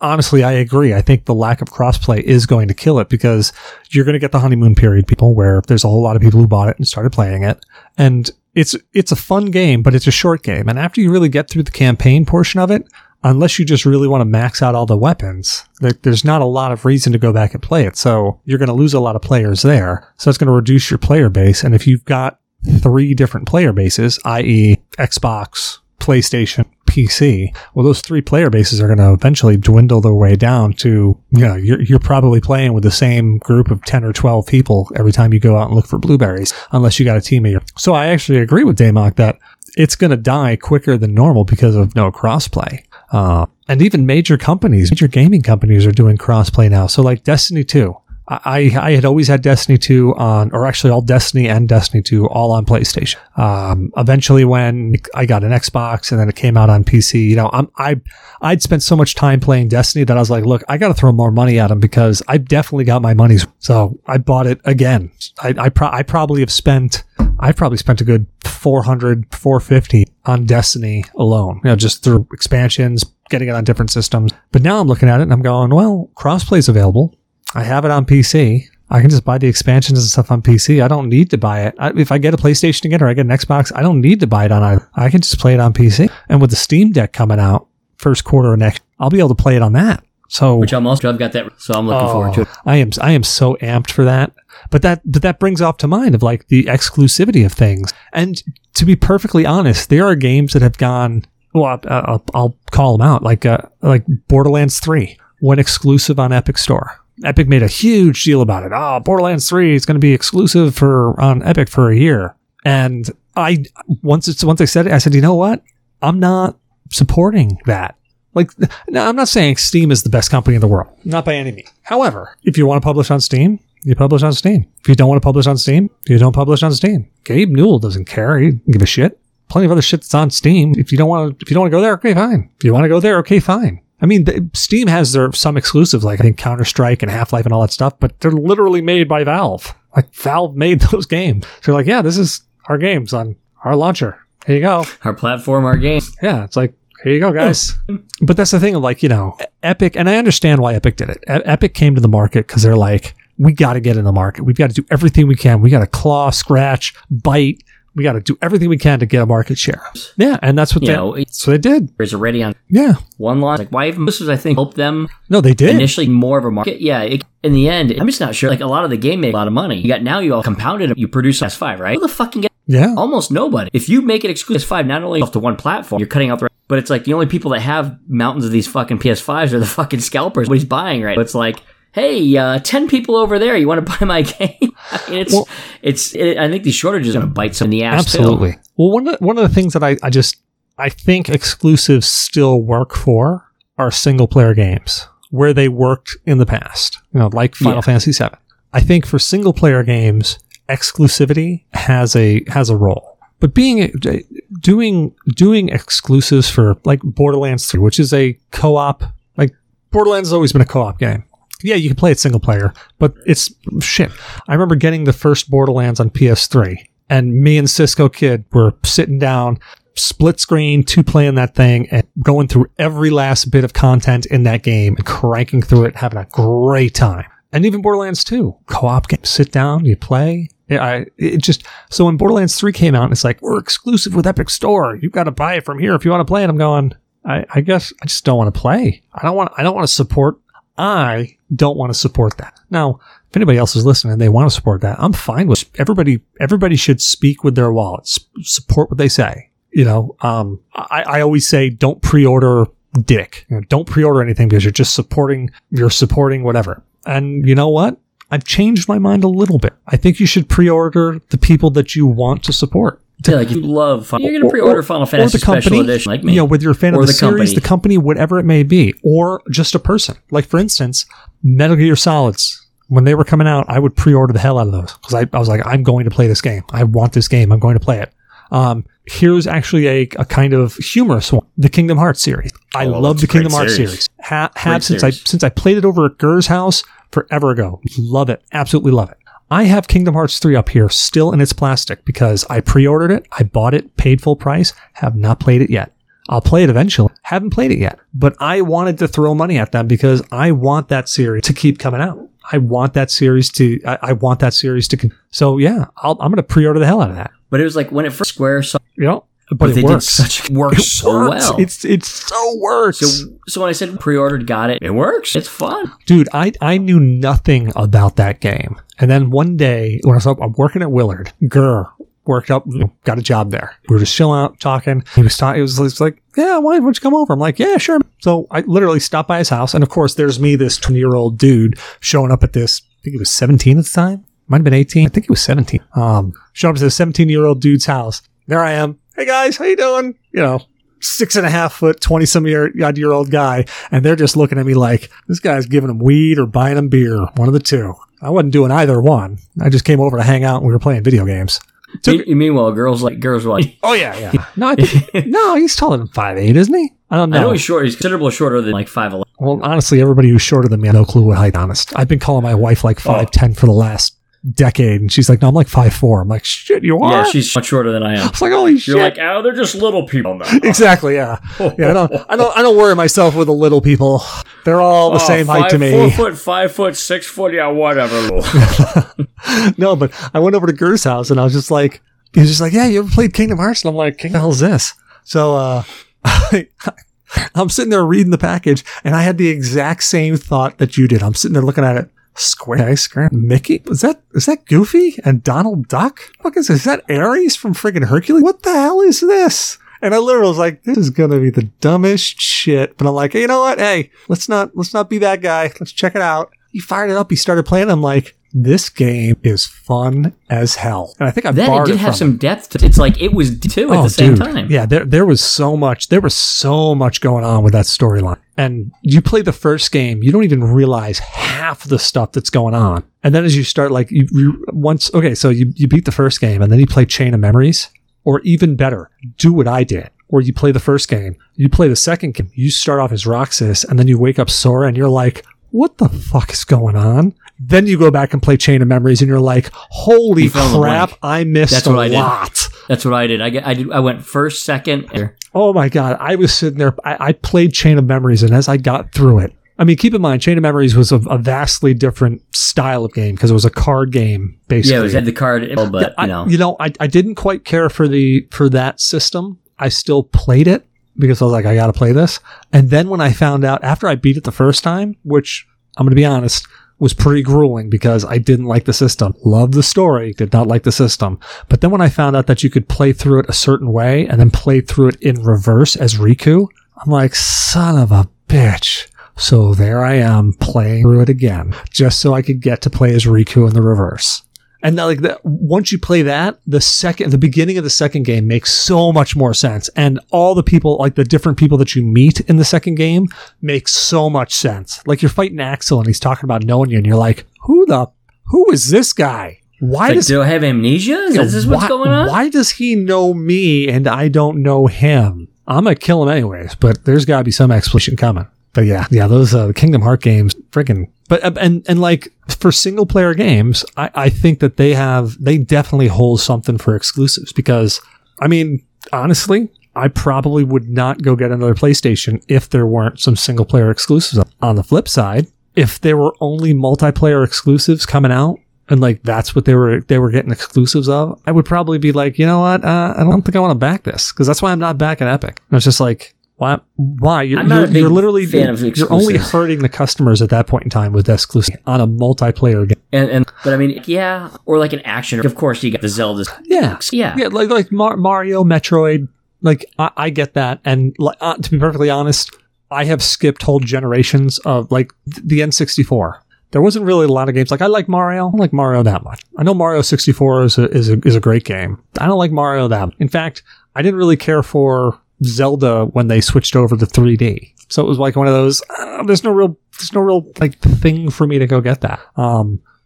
honestly, I agree. I think the lack of crossplay is going to kill it, because you're going to get the honeymoon period, people, where there's a whole lot of people who bought it and started playing it. And it's a fun game, but it's a short game. And after you really get through the campaign portion of it, unless you just really want to max out all the weapons, there's not a lot of reason to go back and play it. So you're going to lose a lot of players there. So it's going to reduce your player base. And if you've got three different player bases, i.e. Xbox, PlayStation, PC, well, those three player bases are going to eventually dwindle their way down to, you know, you're probably playing with the same group of 10 or 12 people every time you go out and look for blueberries, unless you got a teammate. So I actually agree with Daymok that it's going to die quicker than normal because of no crossplay. And even major gaming companies are doing crossplay now. So like Destiny 2. I had always had Destiny 2 on, or actually all Destiny and Destiny 2 all on PlayStation. Eventually when I got an Xbox and then it came out on PC, you know, I'd spent so much time playing Destiny that I was like, look, I got to throw more money at them because I definitely got my money's. So I bought it again. I probably spent a good $400, $450 on Destiny alone, you know, just through expansions, getting it on different systems. But now I'm looking at it and I'm going, well, crossplay's available. I have it on PC. I can just buy the expansions and stuff on PC. I don't need to buy it. If I get a PlayStation again or I get an Xbox, I don't need to buy it on either. I can just play it on PC. And with the Steam Deck coming out first quarter of next, I'll be able to play it on that. So, which I'm also, I've got that, so I'm looking forward to it. I am so amped for that. But that brings off to mind of like the exclusivity of things. And to be perfectly honest, there are games that have gone, well, I'll call them out, like Borderlands 3 went exclusive on Epic Store. Epic made a huge deal about it. Oh, Borderlands 3 is going to be exclusive on Epic for a year. And once I said it, I said, you know what? I'm not supporting that. Like, now I'm not saying Steam is the best company in the world. Not by any means. However, if you want to publish on Steam, you publish on Steam. If you don't want to publish on Steam, you don't publish on Steam. Gabe Newell doesn't care. He doesn't give a shit. Plenty of other shit that's on Steam. If you don't want to go there, okay, fine. If you want to go there, okay, fine. I mean, Steam has some exclusives, like I think Counter-Strike and Half-Life and all that stuff, but they're literally made by Valve. Like, Valve made those games. So they're like, yeah, this is our games on our launcher. Here you go. Our platform, our game. Yeah, it's like, here you go, guys. But that's the thing of, like, you know, Epic, and I understand why Epic did it. Epic came to the market because they're like, we got to get in the market. We've got to do everything we can. We got to claw, scratch, bite. We got to do everything we can to get a market share. Yeah, and that's what they did. There's already on one launch. Like, why even? This was, I think, help them. No, they did. Initially, more of a market. Yeah, in the end, I'm just not sure. Like, a lot of the game made a lot of money. You all compounded it. You produce S5, right? Who the fuck can get? Yeah. Almost nobody. If you make it exclusive S5, not only to one platform, you're cutting out the... But it's like the only people that have mountains of these fucking PS5s are the fucking scalpers. Nobody's buying, right? But it's like... Hey, 10 people over there. You want to buy my game? I mean, I think these shortages are going to bite some in the ass. Absolutely. Too. Well, one of the things that I think exclusives still work for are single player games where they worked in the past. You know, like Final Fantasy VII. I think for single player games, exclusivity has a role. But doing exclusives for like Borderlands 3, which is a co-op. Like Borderlands has always been a co-op game. Yeah, you can play it single player, but it's shit. I remember getting the first Borderlands on PS3, and me and Cisco Kid were sitting down split screen, two playing that thing and going through every last bit of content in that game and cranking through it, having a great time. And even Borderlands 2, co-op game, sit down, you play. So when Borderlands 3 came out, and it's like, we're exclusive with Epic Store. You've got to buy it from here if you want to play it. I'm going, I guess I just don't want to play. I don't want to support that. Now, if anybody else is listening and they want to support that, I'm fine with it. Everybody should speak with their wallets, support what they say. You know, I always say, don't pre-order dick. You know, don't pre-order anything because you're supporting whatever. And you know what? I've changed my mind a little bit. I think you should pre-order the people that you want to support. Yeah, like you love Final, you're going to pre-order Final Fantasy Special Edition, like me. You know, whether you're a fan of the series, the company, whatever it may be, or just a person. Like, for instance, Metal Gear Solids. When they were coming out, I would pre-order the hell out of those. Because I was like, I'm going to play this game. I want this game. I'm going to play it. Here's actually a kind of humorous one. The Kingdom Hearts series. I love the Kingdom Hearts series. Since I played it over at Gurr's house forever ago. Love it. Absolutely love it. I have Kingdom Hearts 3 up here still in its plastic because I pre-ordered it, I bought it, paid full price, have not played it yet. I'll play it eventually, haven't played it yet. But I wanted to throw money at them because I want that series to keep coming out. So yeah, I'm going to pre-order the hell out of that. But it was like when it first Square saw... You know, but it works. It works so well. It so works. So when I said pre-ordered, got it. It works. It's fun, dude. I knew nothing about that game, and then one day when I'm working at Willard, Gurr worked up, got a job there. We were just chilling out, talking. He was like, "Yeah, why don't you come over?" I'm like, "Yeah, sure." So I literally stopped by his house, and of course, there's me, this 20-year-old dude, showing up at this. I think he was 17 at the time. Might have been 18. I think he was 17. Showed up to the 17-year-old dude's house. There I am. Hey guys, how you doing? You know, 6.5 foot, 20-some-odd-year-old guy. And they're just looking at me like, this guy's giving them weed or buying them beer. One of the two. I wasn't doing either one. I just came over to hang out and we were playing video games. Meanwhile, girls were like, oh yeah. No, he's taller than 5'8", isn't he? I don't know. I know he's short. He's considerably shorter than like 5'11". Well, honestly, everybody who's shorter than me, I have no clue what height, honest. I've been calling my wife like 5'10" for the last decade, and she's like, no, I'm like 5'4". I'm like, shit, you are? Yeah, she's much shorter than I am. It's like, holy shit. You're like, oh, they're just little people now. Exactly, yeah. Yeah, I don't worry myself with the little people. They're all the same height to me. 4 foot, 5 foot, 6 foot, yeah, whatever. No, but I went over to Gurr's house, and I was just like, he was just like, yeah, you ever played Kingdom Hearts? And I'm like, King the hell's this? So, I'm sitting there reading the package, and I had the exact same thought that you did. I'm sitting there looking at it. Square, Mickey? Is that Goofy and Donald Duck? What is this? Is that Ares from friggin' Hercules? What the hell is this? And I literally was like, this is gonna be the dumbest shit. But I'm like, hey, you know what? Hey, let's not be that guy. Let's check it out. He fired it up. He started playing. I'm like, this game is fun as hell. And I think I borrowed it from. It did have some depth to it. It's like it was two at the same time. Yeah, there was so much going on with that storyline. And you play the first game, you don't even realize half the stuff that's going on. And then as you start, like, you beat the first game, and then you play Chain of Memories, or even better, do what I did, where you play the first game, you play the second game, you start off as Roxas, and then you wake up Sora, and you're like, what the fuck is going on? Then you go back and play Chain of Memories, and you're like, holy crap, I missed a lot. That's what I did. I went first, second. Oh, my God. I was sitting there. I played Chain of Memories, and as I got through it, I mean, keep in mind, Chain of Memories was a vastly different style of game because it was a card game, basically. Yeah, it was had the card, but, you know. You know, I didn't quite care for that system. I still played it. Because I was like, I got to play this. And then when I found out, after I beat it the first time, which I'm going to be honest, was pretty grueling because I didn't like the system. Loved the story, did not like the system. But then when I found out that you could play through it a certain way and then play through it in reverse as Riku, I'm like, son of a bitch. So there I am playing through it again, just so I could get to play as Riku in the reverse. And like that, once you play that, the beginning of the second game makes so much more sense. And all the people, like the different people that you meet in the second game, makes so much sense. Like you're fighting Axel and he's talking about knowing you and you're like, who is this guy? Why does do I have amnesia? Is this what's going on? Why does he know me and I don't know him? I'm going to kill him anyways, but there's got to be some explanation coming. But yeah, those Kingdom Hearts games, freaking. But and like for single player games, I think that they definitely hold something for exclusives because I mean honestly, I probably would not go get another PlayStation if there weren't some single-player exclusives. On the flip side, if there were only multiplayer exclusives coming out, and like that's what they were getting exclusives of, I would probably be like, you know what? I don't think I want to back this, because that's why I'm not backing Epic. And it's just like, why? You're literally you're only hurting the customers at that point in time with exclusive on a multiplayer game. But I mean, yeah, or like an action. Of course, you got the Zelda. Yeah, like Mario, Metroid. Like I get that, and to be perfectly honest, I have skipped whole generations of like the N64. There wasn't really a lot of games. Like, I like Mario. I don't like Mario that much. I know Mario 64 is a great game. I don't like Mario that much. In fact, I didn't really care for Zelda when they switched over to 3D. So it was like one of those, there's no real like thing for me to go get that.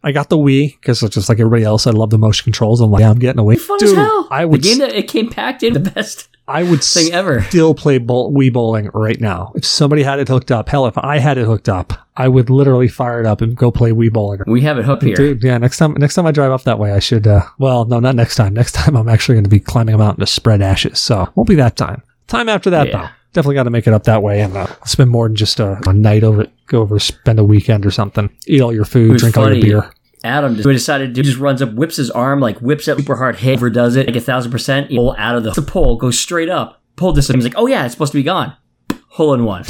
I got the Wii because just like everybody else, I love the motion controls. I'm like, yeah, I'm getting a Wii. Fun as hell. The game that it came packed in, the best thing ever. Still play Wii bowling right now. If somebody had it hooked up, hell, if I had it hooked up, I would literally fire it up and go play Wii bowling. We have it hooked here. Dude, yeah, next time I drive up that way, I should, well, no, not next time. Next time I'm actually going to be climbing a mountain to spread ashes. So won't be that time. Time after that, yeah. Though. Definitely got to make it up that way and spend more than just a night over it. Go over, spend a weekend or something. Eat all your food, drink all your beer. Adam, who decided to do, just runs up, whips his arm, like whips up super hard hit, overdoes it, like 1,000%, pull out of the pole, goes straight up, pulled this, and he's like, oh yeah, it's supposed to be gone. Hole in one.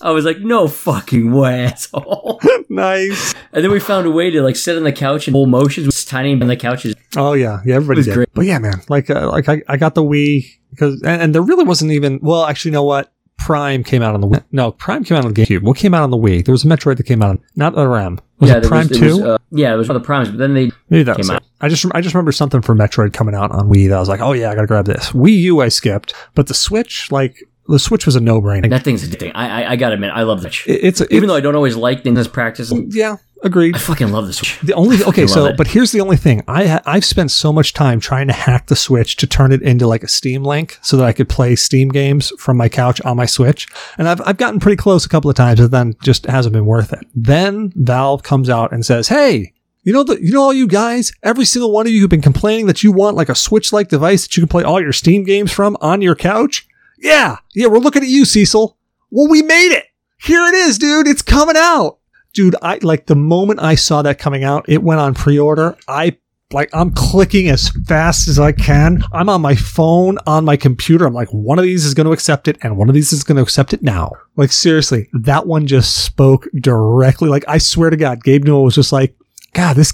I was like, no fucking way, asshole. Nice. And then we found a way to like sit on the couch and pull motions with tiny on the couches. Oh yeah, yeah, everybody did. Great. But yeah, man, like I got the Wii because, and there really wasn't even. Well, actually, you know what? Prime came out on the Wii. No, Prime came out on the GameCube. What came out on the Wii? There was a Metroid that came out on, not the RAM. Was it Prime 2? Yeah, it was one of the Primes, but then they maybe that came out. I just remember something from Metroid coming out on Wii that I was like, oh yeah, I gotta grab this. Wii U I skipped, but the Switch, like, the Switch was a no-brainer. That thing's a thing. I gotta admit, I love the Switch. Even though I don't always like things as practice. Yeah, agreed. I fucking love the Switch. But here's the only thing. I've spent so much time trying to hack the Switch to turn it into like a Steam Link so that I could play Steam games from my couch on my Switch. And I've gotten pretty close a couple of times, but then just hasn't been worth it. Then Valve comes out and says, hey, you know all you guys, every single one of you who've been complaining that you want like a Switch-like device that you can play all your Steam games from on your couch? Yeah, we're looking at you, Cecil. Well, we made it. Here it is, dude. It's coming out. Dude, I like the moment I saw that coming out, it went on pre-order. I'm clicking as fast as I can. I'm on my phone, on my computer. I'm like, one of these is going to accept it, and one of these is going to accept it now. Like, seriously, that one just spoke directly. Like, I swear to God, Gabe Newell was just like, God, this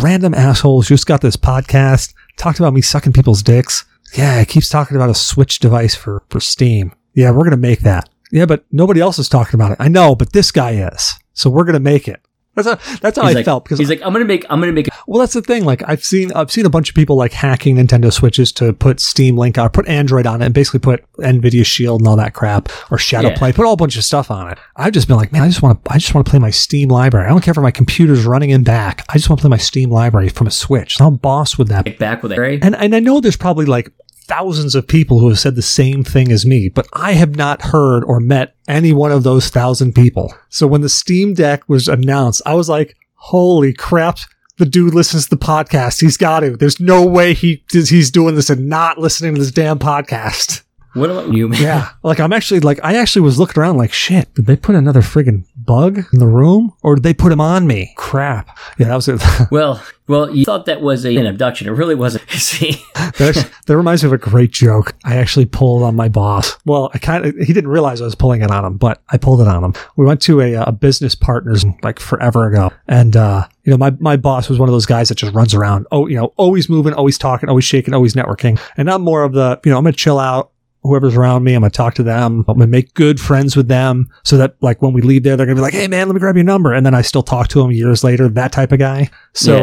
random asshole's just got this podcast, talked about me sucking people's dicks. Yeah, it keeps talking about a Switch device for Steam. Yeah, we're going to make that. Yeah, but nobody else is talking about it. I know, but this guy is. So we're going to make it. That's how I felt. Because he's like, I'm going to make it. Well, that's the thing. Like, I've seen a bunch of people like hacking Nintendo Switches to put Steam Link on, put Android on it, and basically put NVIDIA Shield and all that crap, or Shadowplay, put a whole bunch of stuff on it. I've just been like, man, I just want to play my Steam library. I don't care if my computer's running in back. I just want to play my Steam library from a Switch. How boss would that be? Back with it, right? And I know there's probably like thousands of people who have said the same thing as me, but I have not heard or met any one of those 1,000 people. So when the Steam Deck was announced, I was like, holy crap, the dude listens to the podcast. He's got to. There's no way he's doing this and not listening to this damn podcast. What about you, man? Yeah. Like, I actually was looking around like, shit, did they put another friggin' bug in the room? Or did they put him on me? Crap. Yeah, that was it. Well, you thought that was an abduction. It really wasn't. See? That reminds me of a great joke. I actually pulled on my boss. Well, he didn't realize I was pulling it on him, but I pulled it on him. We went to a business partners like forever ago. And, you know, my boss was one of those guys that just runs around. Oh, you know, always moving, always talking, always shaking, always networking. And I'm more of the, you know, I'm going to chill out. Whoever's around me, I'm going to talk to them. I'm going to make good friends with them so that like when we leave there, they're going to be like, hey man, let me grab your number. And then I still talk to him years later, that type of guy. So,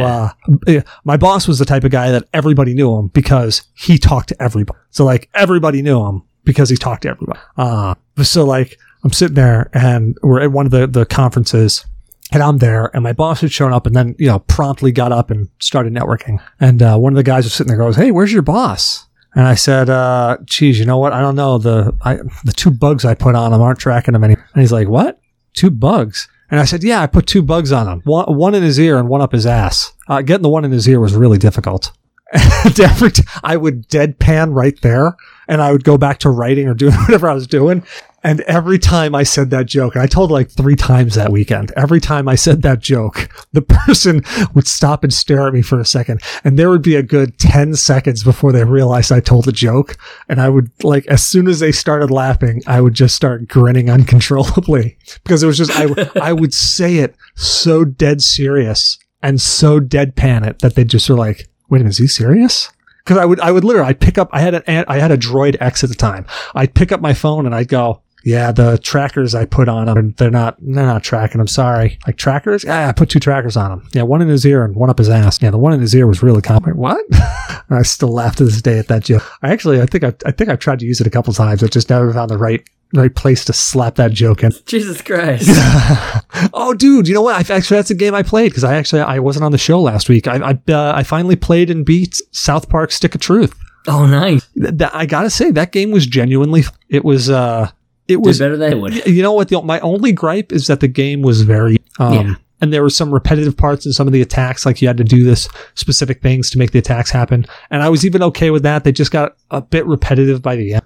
yeah. My boss was the type of guy that everybody knew him because he talked to everybody. So like everybody knew him because he talked to everybody. So like I'm sitting there and we're at one of the conferences and I'm there and my boss had shown up and then, you know, promptly got up and started networking. And, one of the guys was sitting there goes, hey, where's your boss? And I said, geez, you know what? I don't know. The two bugs I put on them aren't tracking them anymore. And he's like, what? Two bugs? And I said, yeah, I put two bugs on him. One in his ear and one up his ass. Getting the one in his ear was really difficult. And I would deadpan right there, and I would go back to writing or doing whatever I was doing. And every time I said that joke, and I told like 3 times that weekend, every time I said that joke, the person would stop and stare at me for a second. And there would be a good 10 seconds before they realized I told a joke. And I would, like, as soon as they started laughing, I would just start grinning uncontrollably, because it was just, I would say it so dead serious and so deadpan it that they just were like, wait a minute, is he serious? Because I would literally, I'd pick up, I had a Droid X at the time. I'd pick up my phone and I'd go, yeah, the trackers I put on them, they're not tracking. I'm sorry. Like, trackers? Yeah, I put 2 trackers on him. Yeah, one in his ear and one up his ass. Yeah, the one in his ear was really complicated. What? I still laugh to this day at that joke. I think I've tried to use it a couple times. I just never found the right place to slap that joke in. Jesus Christ. Oh, dude, you know what? That's a game I played, because I wasn't on the show last week. I finally played and beat South Park Stick of Truth. Oh, nice. I gotta say, that game was genuinely, it was better than I would. You know what? My only gripe is that the game was very, and there were some repetitive parts in some of the attacks. Like, you had to do this specific things to make the attacks happen. And I was even okay with that. They just got a bit repetitive by the end.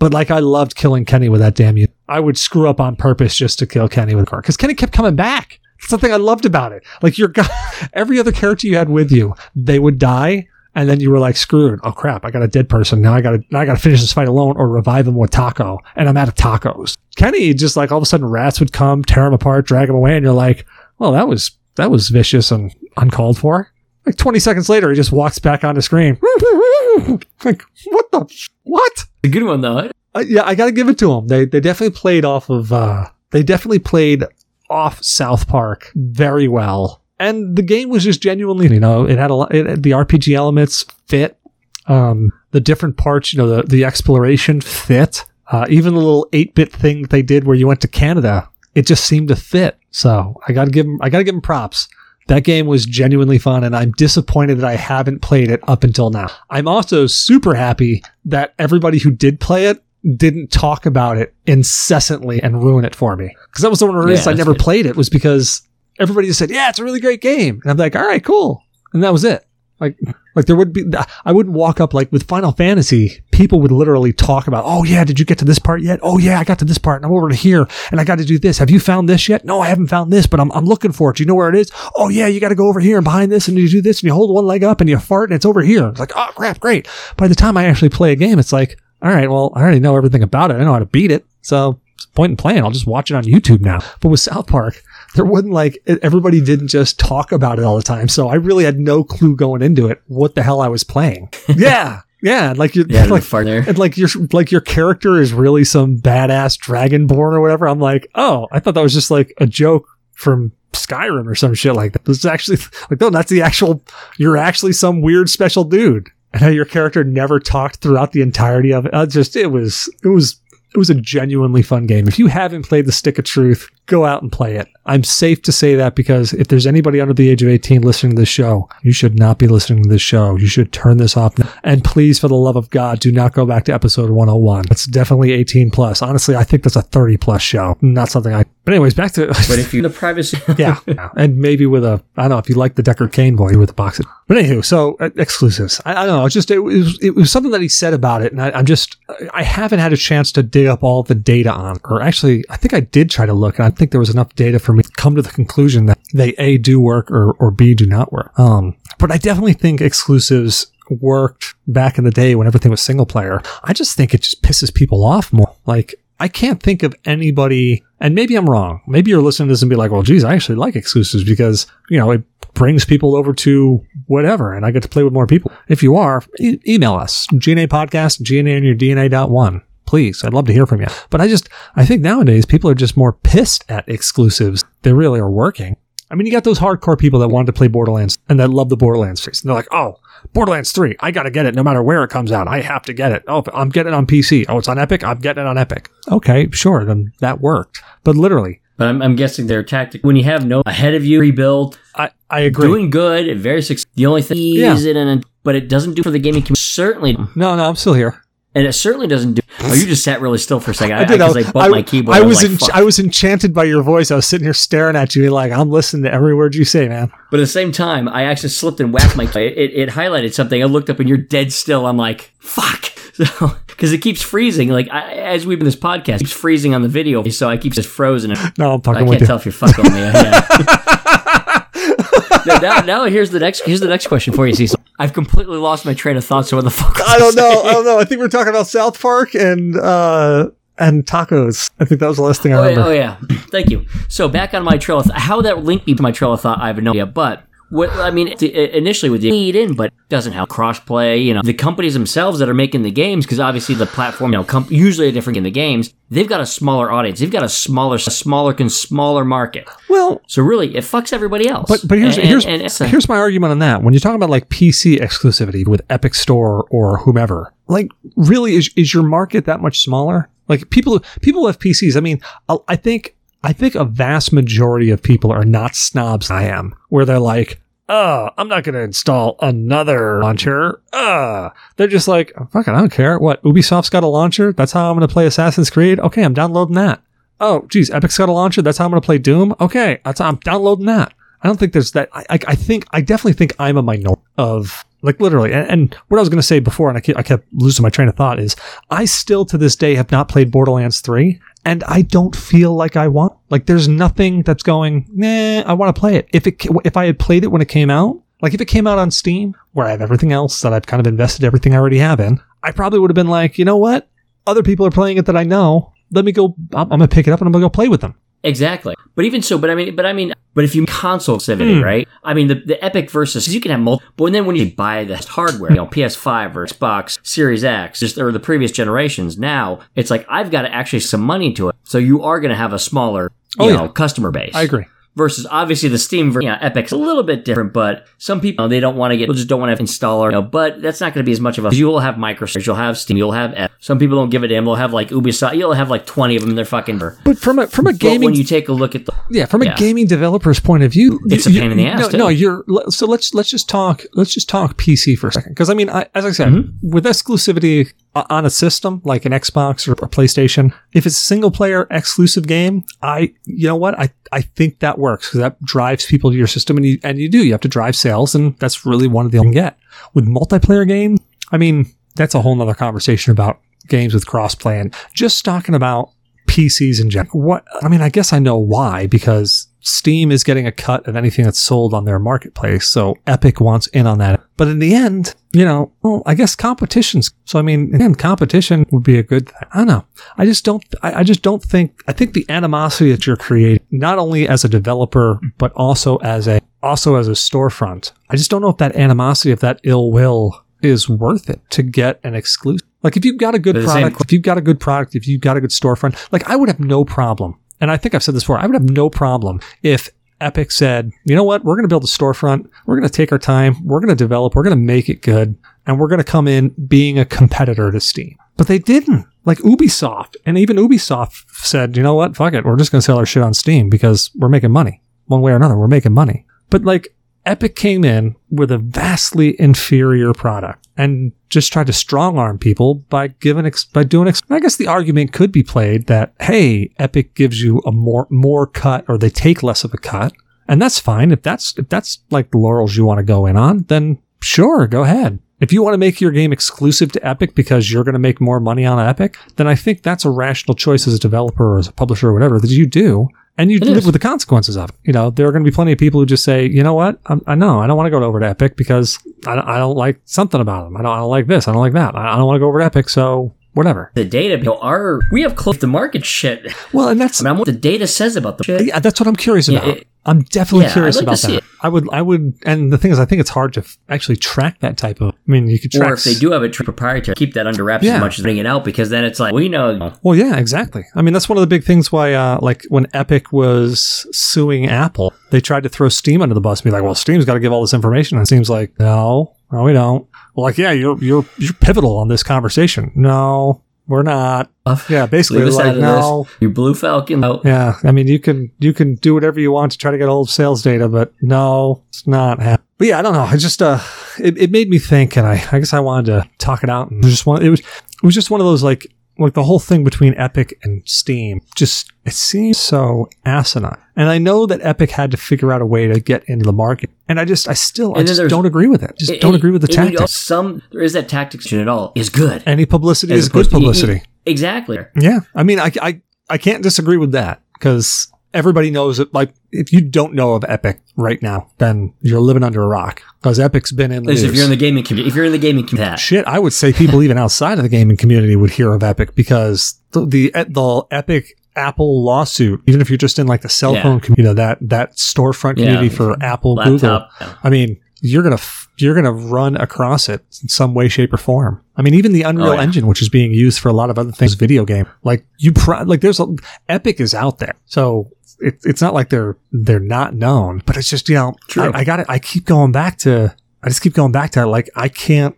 But like, I loved killing Kenny with that damn unit. I would screw up on purpose just to kill Kenny with a car, because Kenny kept coming back. That's the thing I loved about it. Like, your guy, every other character you had with you, they would die. And then you were like, screwed. Oh, crap. I got a dead person. Now I got to finish this fight alone or revive him with Taco. And I'm out of tacos. Kenny, just like all of a sudden rats would come, tear him apart, drag him away. And you're like, well, that was vicious and uncalled for. Like, 20 seconds later, he just walks back on the screen. Like, what? A good one, though. Yeah, I got to give it to him. They definitely played off of, South Park very well. And the game was just genuinely, you know, it had a lot, the RPG elements fit, the different parts, you know, the exploration fit, even the little 8-bit thing that they did where you went to Canada, it just seemed to fit. So I gotta give them props. That game was genuinely fun, and I'm disappointed that I haven't played it up until now. I'm also super happy that everybody who did play it didn't talk about it incessantly and ruin it for me. Because that was the one reason I never played it, was because everybody just said, yeah, it's a really great game. And I'm like, all right, cool. And that was it. Like there would be, I wouldn't walk up, like with Final Fantasy, people would literally talk about, oh yeah, did you get to this part yet? Oh yeah, I got to this part and I'm over to here and I got to do this. Have you found this yet? No, I haven't found this, but I'm looking for it. Do you know where it is? Oh yeah, you got to go over here and behind this and you do this and you hold one leg up and you fart and it's over here. It's like, oh crap, great. By the time I actually play a game, it's like, all right, well, I already know everything about it. I know how to beat it. So it's point in playing. I'll just watch it on YouTube now. But with South Park, there wasn't like, everybody didn't just talk about it all the time. So I really had no clue going into it what the hell I was playing. Yeah. Yeah. Like, you're, yeah, like, and like your character is really some badass dragonborn or whatever. I'm like, oh, I thought that was just like a joke from Skyrim or some shit like that. This is actually like, no, that's the actual, you're actually some weird special dude. And how your character never talked throughout the entirety of it. It was a genuinely fun game. If you haven't played the Stick of Truth, go out and play it. I'm safe to say that, because if there's anybody under the age of 18 listening to this show, you should not be listening to this show. You should turn this off now. And please, for the love of God, do not go back to episode 101. That's definitely 18 plus. Honestly, I think that's a 30 plus show. Not something I... But anyways, back to... But if you... the privacy... yeah. And maybe with a... I don't know, if you like the Decker Kane boy with the box. But anywho, so exclusives. I don't know. It's just... It was something that he said about it. And I'm just... I haven't had a chance to dig up all the data on it. Or actually, I think I did try to look. And I think there was enough data for me to come to the conclusion that they A, do work, or B, do not work. But I definitely think exclusives worked back in the day when everything was single player. I just think it just pisses people off more. Like, I can't think of anybody, and maybe I'm wrong. Maybe you're listening to this and be like, well, geez, I actually like exclusives because, you know, it brings people over to whatever, and I get to play with more people. If you are, email us, GNA Podcast, GNA in your DNA.1. Please, I'd love to hear from you. But I think nowadays people are just more pissed at exclusives. They really are working. I mean, you got those hardcore people that wanted to play Borderlands and that love the Borderlands series. And they're like, oh, Borderlands 3, I got to get it no matter where it comes out. I have to get it. Oh, I'm getting it on PC. Oh, it's on Epic? I'm getting it on Epic. Okay, sure, then that worked. But literally... But I'm guessing their tactic, when you have no ahead of you, rebuild. I agree. Doing good, and very successful. The only thing is it, but it doesn't do for the gaming community. Certainly. No, I'm still here. And it certainly doesn't do... Oh, you just sat really still for a second. I did. I bumped my keyboard. I was enchanted by your voice. I was sitting here staring at you like, I'm listening to every word you say, man. But at the same time, I actually slipped and whacked my... It highlighted something. I looked up and you're dead still. I'm like, fuck. So... Because it keeps freezing, as we've been this podcast, it keeps freezing on the video, so I keep just frozen. No, I'm fucking with you. I can't tell if you're fucking with me. Now here's the next question for you, Cecil. I've completely lost my train of thought, so what the fuck was I don't know. I think we're talking about South Park and tacos. I think that was the last thing I remember. Oh, yeah. Thank you. So back on my trail of thought. How that linked me to my trail of thought, I have no idea, but... initially with the lead in, but doesn't help crossplay. The companies themselves that are making the games, because obviously the platform, usually are different in the games. They've got a smaller audience. They've got a smaller market. Well, so really, it fucks everybody else. But here's my argument on that. When you're talking about PC exclusivity with Epic Store or whomever, really, is your market that much smaller? People have PCs. I think a vast majority of people are not snobs. I am, where they're like, oh, I'm not going to install another launcher. They're just like, oh, fuck it, I don't care. What, Ubisoft's got a launcher? That's how I'm going to play Assassin's Creed? Okay, I'm downloading that. Oh, geez, Epic's got a launcher? That's how I'm going to play Doom? Okay, I'm downloading that. I don't think there's that. I definitely think I'm a minority of, literally. And what I was going to say before, and I kept losing my train of thought, is I still to this day have not played Borderlands 3. And I don't feel like I want... there's nothing that's going, I want to play it. If I had played it when it came out, if it came out on Steam, where I have everything else that I've kind of invested everything I already have in, I probably would have been like, you know what? Other people are playing it that I know. Let me go... I'm going to pick it up and I'm going to go play with them. Exactly. But even so, but if you console exclusivity, right? The Epic versus, you can have multiple, but then when you buy the hardware, PS5 or Xbox Series X, or the previous generations, now it's like, I've got to actually some money to it. So you are going to have a smaller, customer base. I agree. Versus obviously the Steam version, Epic's a little bit different, but some people, they don't want to get, just don't want to have an installer, but that's not going to be as much of a, you will have Microsoft, you'll have Steam, you'll have Epic. Some people don't give a damn, they'll have Ubisoft, you'll have 20 of them in their fucking burn. But from a gaming... But when you take a look at the... Yeah, from a gaming developer's point of view... It's a pain in the ass, too. No, so let's just talk PC for a second. Because as I said, with exclusivity on a system, like an Xbox or a PlayStation, if it's a single player exclusive game, I think that works because that drives people to your system, and you have to drive sales, and that's really one of the only you can get. With multiplayer games, that's a whole nother conversation about games with crossplay, and just talking about PCs in general. I guess I know why, because Steam is getting a cut of anything that's sold on their marketplace, so Epic wants in on that. But in the end, I guess competition's... So, competition would be a good thing. I don't know. I think the animosity that you're creating, not only as a developer, but also as a storefront, I just don't know if that animosity, if that ill will... is worth it to get an exclusive. If you've got a good product, if you've got a good storefront, I would have no problem. And I think I've said this before, I would have no problem if Epic said, you know what, we're going to build a storefront. We're going to take our time. We're going to develop. We're going to make it good. And we're going to come in being a competitor to Steam. But they didn't. Ubisoft. And even Ubisoft said, you know what, fuck it. We're just going to sell our shit on Steam because we're making money. One way or another, we're making money. But Epic came in with a vastly inferior product and just tried to strong-arm people by doing. I guess the argument could be played that, hey, Epic gives you a more cut, or they take less of a cut, and that's fine. If that's the laurels you want to go in on, then sure, go ahead. If you want to make your game exclusive to Epic because you're going to make more money on Epic, then I think that's a rational choice as a developer or as a publisher or whatever that you do. And you live with the consequences of it. There are going to be plenty of people who just say, you know what? I don't want to go over to Epic because I don't like something about them. I don't like this. I don't like that. I don't want to go over to Epic, so whatever. The data, we have closed the market shit. Well, and that's... what the data says about the shit. Yeah, that's what I'm curious about. I'm definitely curious about that. I would, and the thing is, I think it's hard to actually track that type of, you could track. Or if they do have a proprietary, keep that under wraps as much as putting it out, because then it's we know. Well, yeah, exactly. That's one of the big things why, when Epic was suing Apple, they tried to throw Steam under the bus and be like, well, Steam's got to give all this information. And Steam's like, no, we don't. Well, you're pivotal on this conversation. No. We're not. Yeah, basically, no. You Blue Falcon. No. Yeah, you can do whatever you want to try to get old sales data, but no, it's not happening. But yeah, I don't know. I just it made me think, and I guess I wanted to talk it out. And just it was It was just one of those, like the whole thing between Epic and Steam, just, it seems so asinine. And I know that Epic had to figure out a way to get into the market. And I just don't agree with it. Just don't agree with the tactics. There is that tactics in it all is good. Any publicity is good publicity. Exactly. Yeah. I mean, I can't disagree with that, because everybody knows it. Like, if you don't know of Epic right now, then you're living under a rock, because Epic's been in the news. If you're in the gaming community, shit, I would say people even outside of the gaming community would hear of Epic, because the Epic Apple lawsuit, even if you're just in like the cell phone community, you know, that storefront community for Apple, laptop, Google. Yeah. I mean, you're gonna run across it in some way, shape, or form. I mean, even the Unreal Engine, which is being used for a lot of other things, video game, Epic is out there, so it's not like they're not known. But it's just, you know, I keep going back to like, I can't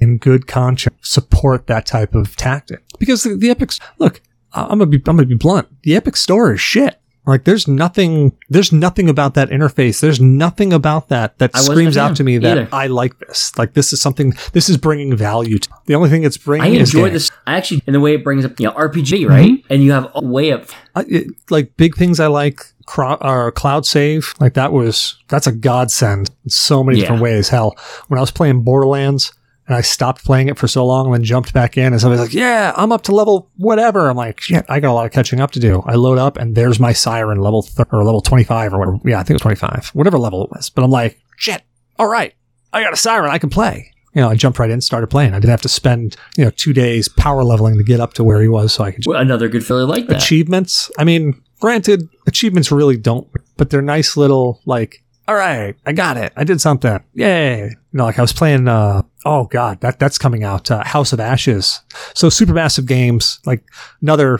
in good conscience support that type of tactic, because the Epic, look, I'm gonna be blunt. The Epic Store is shit. Like, there's nothing about that interface. There's nothing about that screams out to me that I like this. Like, this is bringing value to me. The only thing it's bringing is I enjoy this. I actually, in the way it brings up, you know, RPG, right? Mm-hmm. And you have a way of... like, big things I like, cloud save. Like, that's a godsend in so many different ways. Hell, when I was playing Borderlands, and I stopped playing it for so long and then jumped back in, and somebody's like, yeah, I'm up to level whatever. I'm like, shit, I got a lot of catching up to do. I load up and there's my Siren level 25 or whatever. Yeah, I think it was 25, whatever level it was. But I'm like, shit, all right, I got a Siren, I can play. You know, I jumped right in and started playing. I didn't have to spend, you know, 2 days power leveling to get up to where he was, so I could... Well, another good feeling like that. Achievements. I mean, granted, achievements really don't, but they're nice little, like... All right, I got it. I did something. Yay. You know, like I was playing, that's coming out, House of Ashes. So Supermassive Games, like another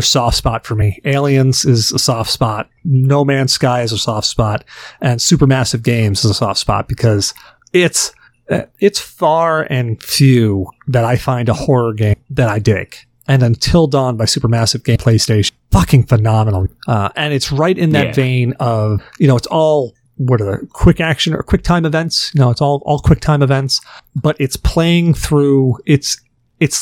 soft spot for me. Aliens is a soft spot. No Man's Sky is a soft spot. And Supermassive Games is a soft spot, because it's far and few that I find a horror game that I dig. And Until Dawn by Supermassive Games, PlayStation, fucking phenomenal. And it's right in that vein of, you know, it's all... what are the quick action or quick time events? No, it's all quick time events, but it's playing through, it's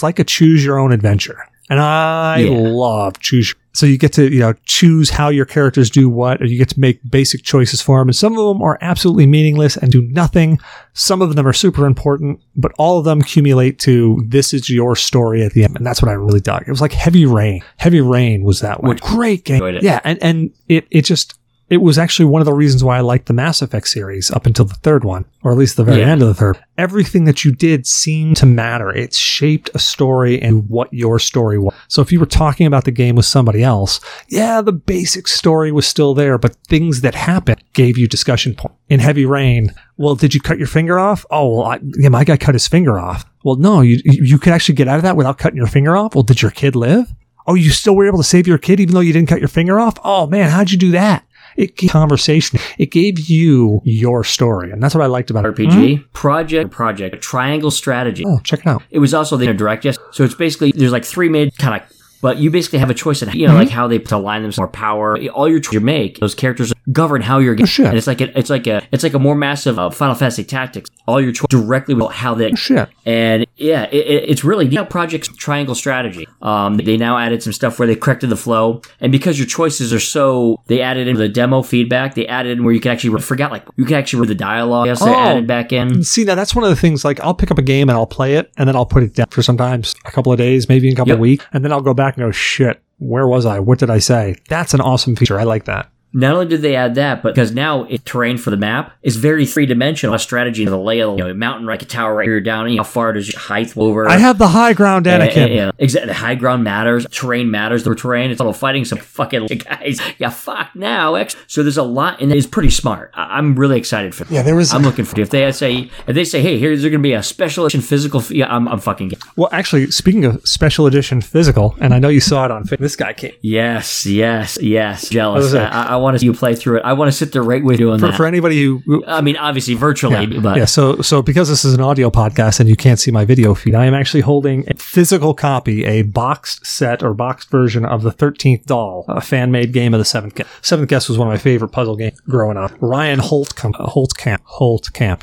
like a choose your own adventure. And I love choose. So you get to, you know, choose how your characters do what, or you get to make basic choices for them. And some of them are absolutely meaningless and do nothing. Some of them are super important, but all of them accumulate to this is your story at the end. And that's what I really dug. It was like Heavy Rain. Heavy Rain was that one. Great game. Yeah. And it just, it was actually one of the reasons why I liked the Mass Effect series up until the third one, or at least the very end of the third. Everything that you did seemed to matter. It shaped a story and what your story was. So if you were talking about the game with somebody else, yeah, the basic story was still there, but things that happened gave you discussion points. In Heavy Rain, well, did you cut your finger off? Oh, well, my guy cut his finger off. Well, no, you could actually get out of that without cutting your finger off. Well, did your kid live? Oh, you still were able to save your kid even though you didn't cut your finger off? Oh, man, how'd you do that? It gave conversation. It gave you your story. And that's what I liked about RPG. Mm-hmm. Project, a triangle strategy. Oh, check it out. It was also the direct, yes. So it's basically, there's like three mid kind of, but you basically have a choice in, you know, mm-hmm. like how they to align them, more power. All your choices you make, those characters govern how you're getting. Oh, and it's like a more massive Final Fantasy tactics. All your choices directly about how they. Oh, shit. And yeah, it's really, you know, Project's triangle strategy. They now added some stuff where they corrected the flow, and because your choices are so, they added in the demo feedback. They added in where you can actually you can actually read the dialogue. Yes, they added back in. See, now that's one of the things. Like, I'll pick up a game and I'll play it, and then I'll put it down for sometimes a couple of days, maybe a couple of weeks, and then I'll go back. No shit. Where was I? What did I say? That's an awesome feature. I like that. Not only did they add that, but because now terrain for the map is very three-dimensional. A strategy to the layout, you know, mountain, like a tower right here, down, you know, how far does your height over? I have the high ground, Anakin. Yeah. Exactly. The high ground matters. Terrain matters. The terrain, it's all fighting some fucking guys. Yeah, fuck now. So there's a lot, and it's pretty smart. I'm really excited for that. Yeah, there was... I'm looking for it. If they say, hey, here's going to be a special edition physical... Yeah, I'm fucking... Well, actually, speaking of special edition physical, and I know you saw it on... This guy came... Yes. Jealous. I want to see you play through it. I want to sit there right with you on that. For anybody who... I mean, obviously, virtually, but... Yeah, so because this is an audio podcast and you can't see my video feed, I am actually holding a physical copy, a boxed set or boxed version of The 13th Doll, a fan-made game of The Seventh Guest. Seventh Guest was one of my favorite puzzle games growing up. Ryan Holtkamp.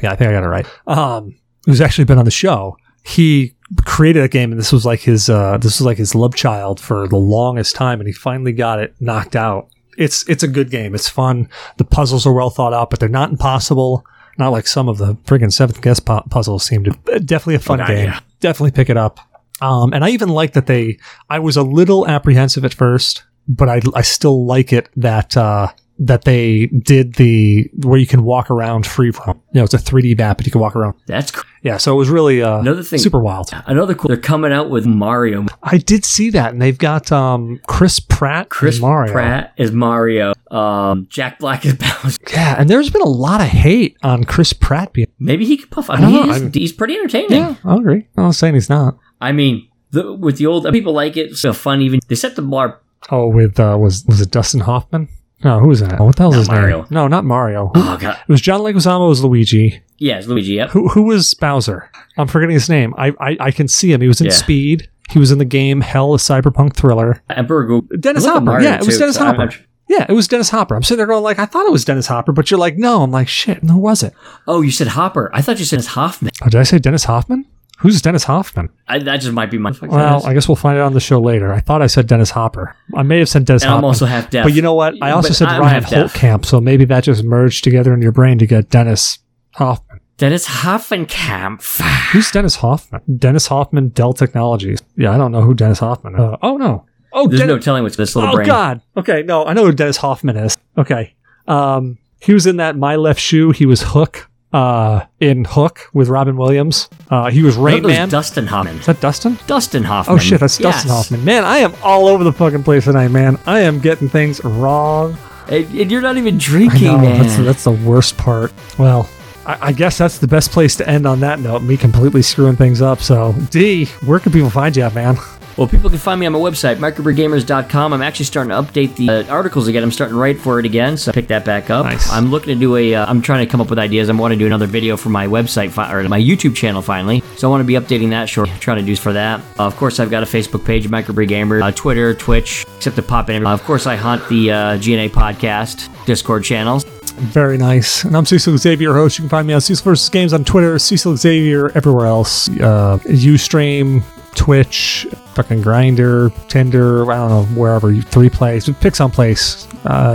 Yeah, I think I got it right. Who's actually been on the show. He created that game, and this was like his love child for the longest time, and he finally got it knocked out. It's a good game. It's fun. The puzzles are well thought out, but they're not impossible. Not like some of the friggin' Seventh Guest puzzles seem to. Definitely a fun game. Yeah. Definitely pick it up. And I even like that I was a little apprehensive at first, but I still like it that they did where you can walk around free from. You know, it's a 3D map, but you can walk around. That's cool. Yeah, so it was really super wild. Another cool, they're coming out with Mario. I did see that, and they've got Chris Pratt as Mario. Chris Pratt is Mario. Jack Black is Bowser. Yeah, and there's been a lot of hate on Chris Pratt. Maybe he could puff. He's pretty entertaining. Yeah, I agree. I'm not saying he's not. I mean, with the old... People like it. It's so fun even. They set the bar... Oh, with... was it Dustin Hoffman? No, who was that? What the hell was his name? No, not Mario. Oh, God. It was John Leguizamo as Luigi. Yeah, it was Luigi, yep. Who was Bowser? I'm forgetting his name. I can see him. He was in Speed. He was in the game Hell, a cyberpunk thriller. Emperor Google. Dennis Hopper. Yeah, it was Dennis Hopper. Yeah, it was Dennis Hopper. I'm sitting there going like, I thought it was Dennis Hopper, but you're like, no. I'm like, shit, who was it? Oh, you said Hopper. I thought you said Dennis Hoffman. Oh, did I say Dennis Hoffman? Who's Dennis Hoffman? That just might be my... Well, I guess we'll find out on the show later. I thought I said Dennis Hopper. I may have said Dennis Hoffman. I'm also half-deaf. But you know what? I also said Ryan Holtkamp, so maybe that just merged together in your brain to get Dennis Hoffman. Dennis Hoffenkamp. Who's Dennis Hoffman? Dennis Hoffman, Dell Technologies. Yeah, I don't know who Dennis Hoffman is. Oh, no. Oh, there's no telling what's this little brain. Oh, God. Okay, no, I know who Dennis Hoffman is. Okay. He was in that My Left Shoe. He was Hook. In Hook with Robin Williams. He was Rain Man. Dustin Hoffman. Is that Dustin? Dustin Hoffman. Oh shit, that's Dustin Hoffman. Man, I am all over the fucking place tonight, man. I am getting things wrong. And you're not even drinking, man. That's the worst part. Well, I guess that's the best place to end on that note, me completely screwing things up. So, D, where can people find you at, man? Well, people can find me on my website, microbrewgamers.com. I'm actually starting to update the articles again. I'm starting to write for it again, so pick that back up. Nice. I'm looking to do I'm trying to come up with ideas. I want to do another video for my website, or my YouTube channel, finally. So I want to be updating that shortly. I'm trying to do for that. Of course, I've got a Facebook page, Microbrew Gamers, Twitter, Twitch, except to pop in. Of course, I haunt the GNA Podcast Discord channels. Very nice. And I'm Cecil Xavier, host. You can find me on Cecil vs. Games on Twitter, Cecil Xavier, everywhere else. Ustream, Twitch, fucking Grindr, Tinder, I don't know, wherever, pick someplace,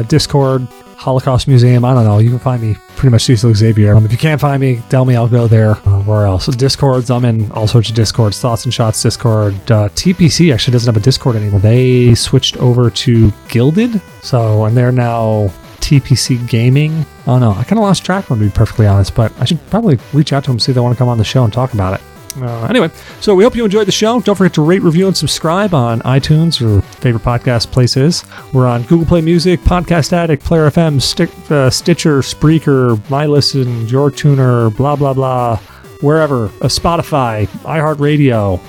Discord, Holocaust Museum, I don't know. You can find me pretty much Cecil Xavier. If you can't find me, tell me, I'll go there. Where else? Discords, I'm in all sorts of Discords. Thoughts and Shots Discord. TPC actually doesn't have a Discord anymore. They switched over to Gilded, so, and they're now... TPC Gaming. Oh no, I kind of lost track, to be perfectly honest, but I should probably reach out to them, see if they want to come on the show and talk about it. Anyway, so we hope you enjoyed the show. Don't forget to rate, review, and subscribe on iTunes or favorite podcast places. We're on Google Play Music, Podcast Addict, Player FM, Stitcher, Spreaker, MyListen, YourTuner, blah, blah, blah. Wherever, Spotify, iHeartRadio,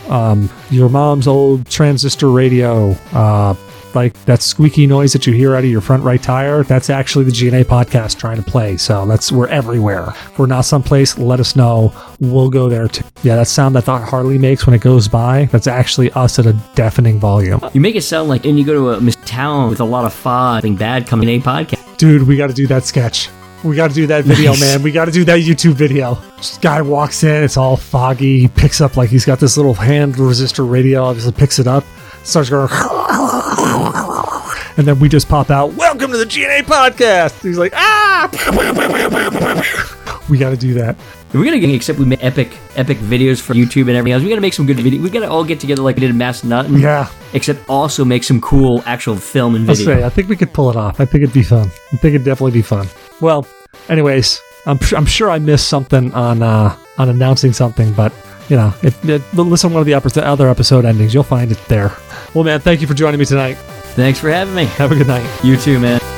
your mom's old transistor radio, like that squeaky noise that you hear out of your front right tire, that's actually the GNA Podcast trying to play. So we're everywhere. If we're not someplace, let us know. We'll go there too. Yeah, that sound that Harley makes when it goes by, that's actually us at a deafening volume. You make it sound like, and you go to a town with a lot of fog, something bad coming in a podcast. Dude, we got to do that sketch. We got to do that video, man. We got to do that YouTube video. This guy walks in, it's all foggy. He picks up, like, he's got this little hand resistor radio, obviously picks it up, starts going... And then we just pop out, welcome to the GNA Podcast. He's like, ah! We got to do that. We're going to, except we make epic videos for YouTube and everything else. We got to make some good videos. We got to all get together like we did in Mass Nut. Yeah. Except also make some cool actual film and video. I think we could pull it off. I think it'd be fun. I think it'd definitely be fun. Well, anyways, I'm sure I missed something on announcing something, but... You know, listen to one of the other episode endings. You'll find it there. Well, man, thank you for joining me tonight. Thanks for having me. Have a good night. You too, man.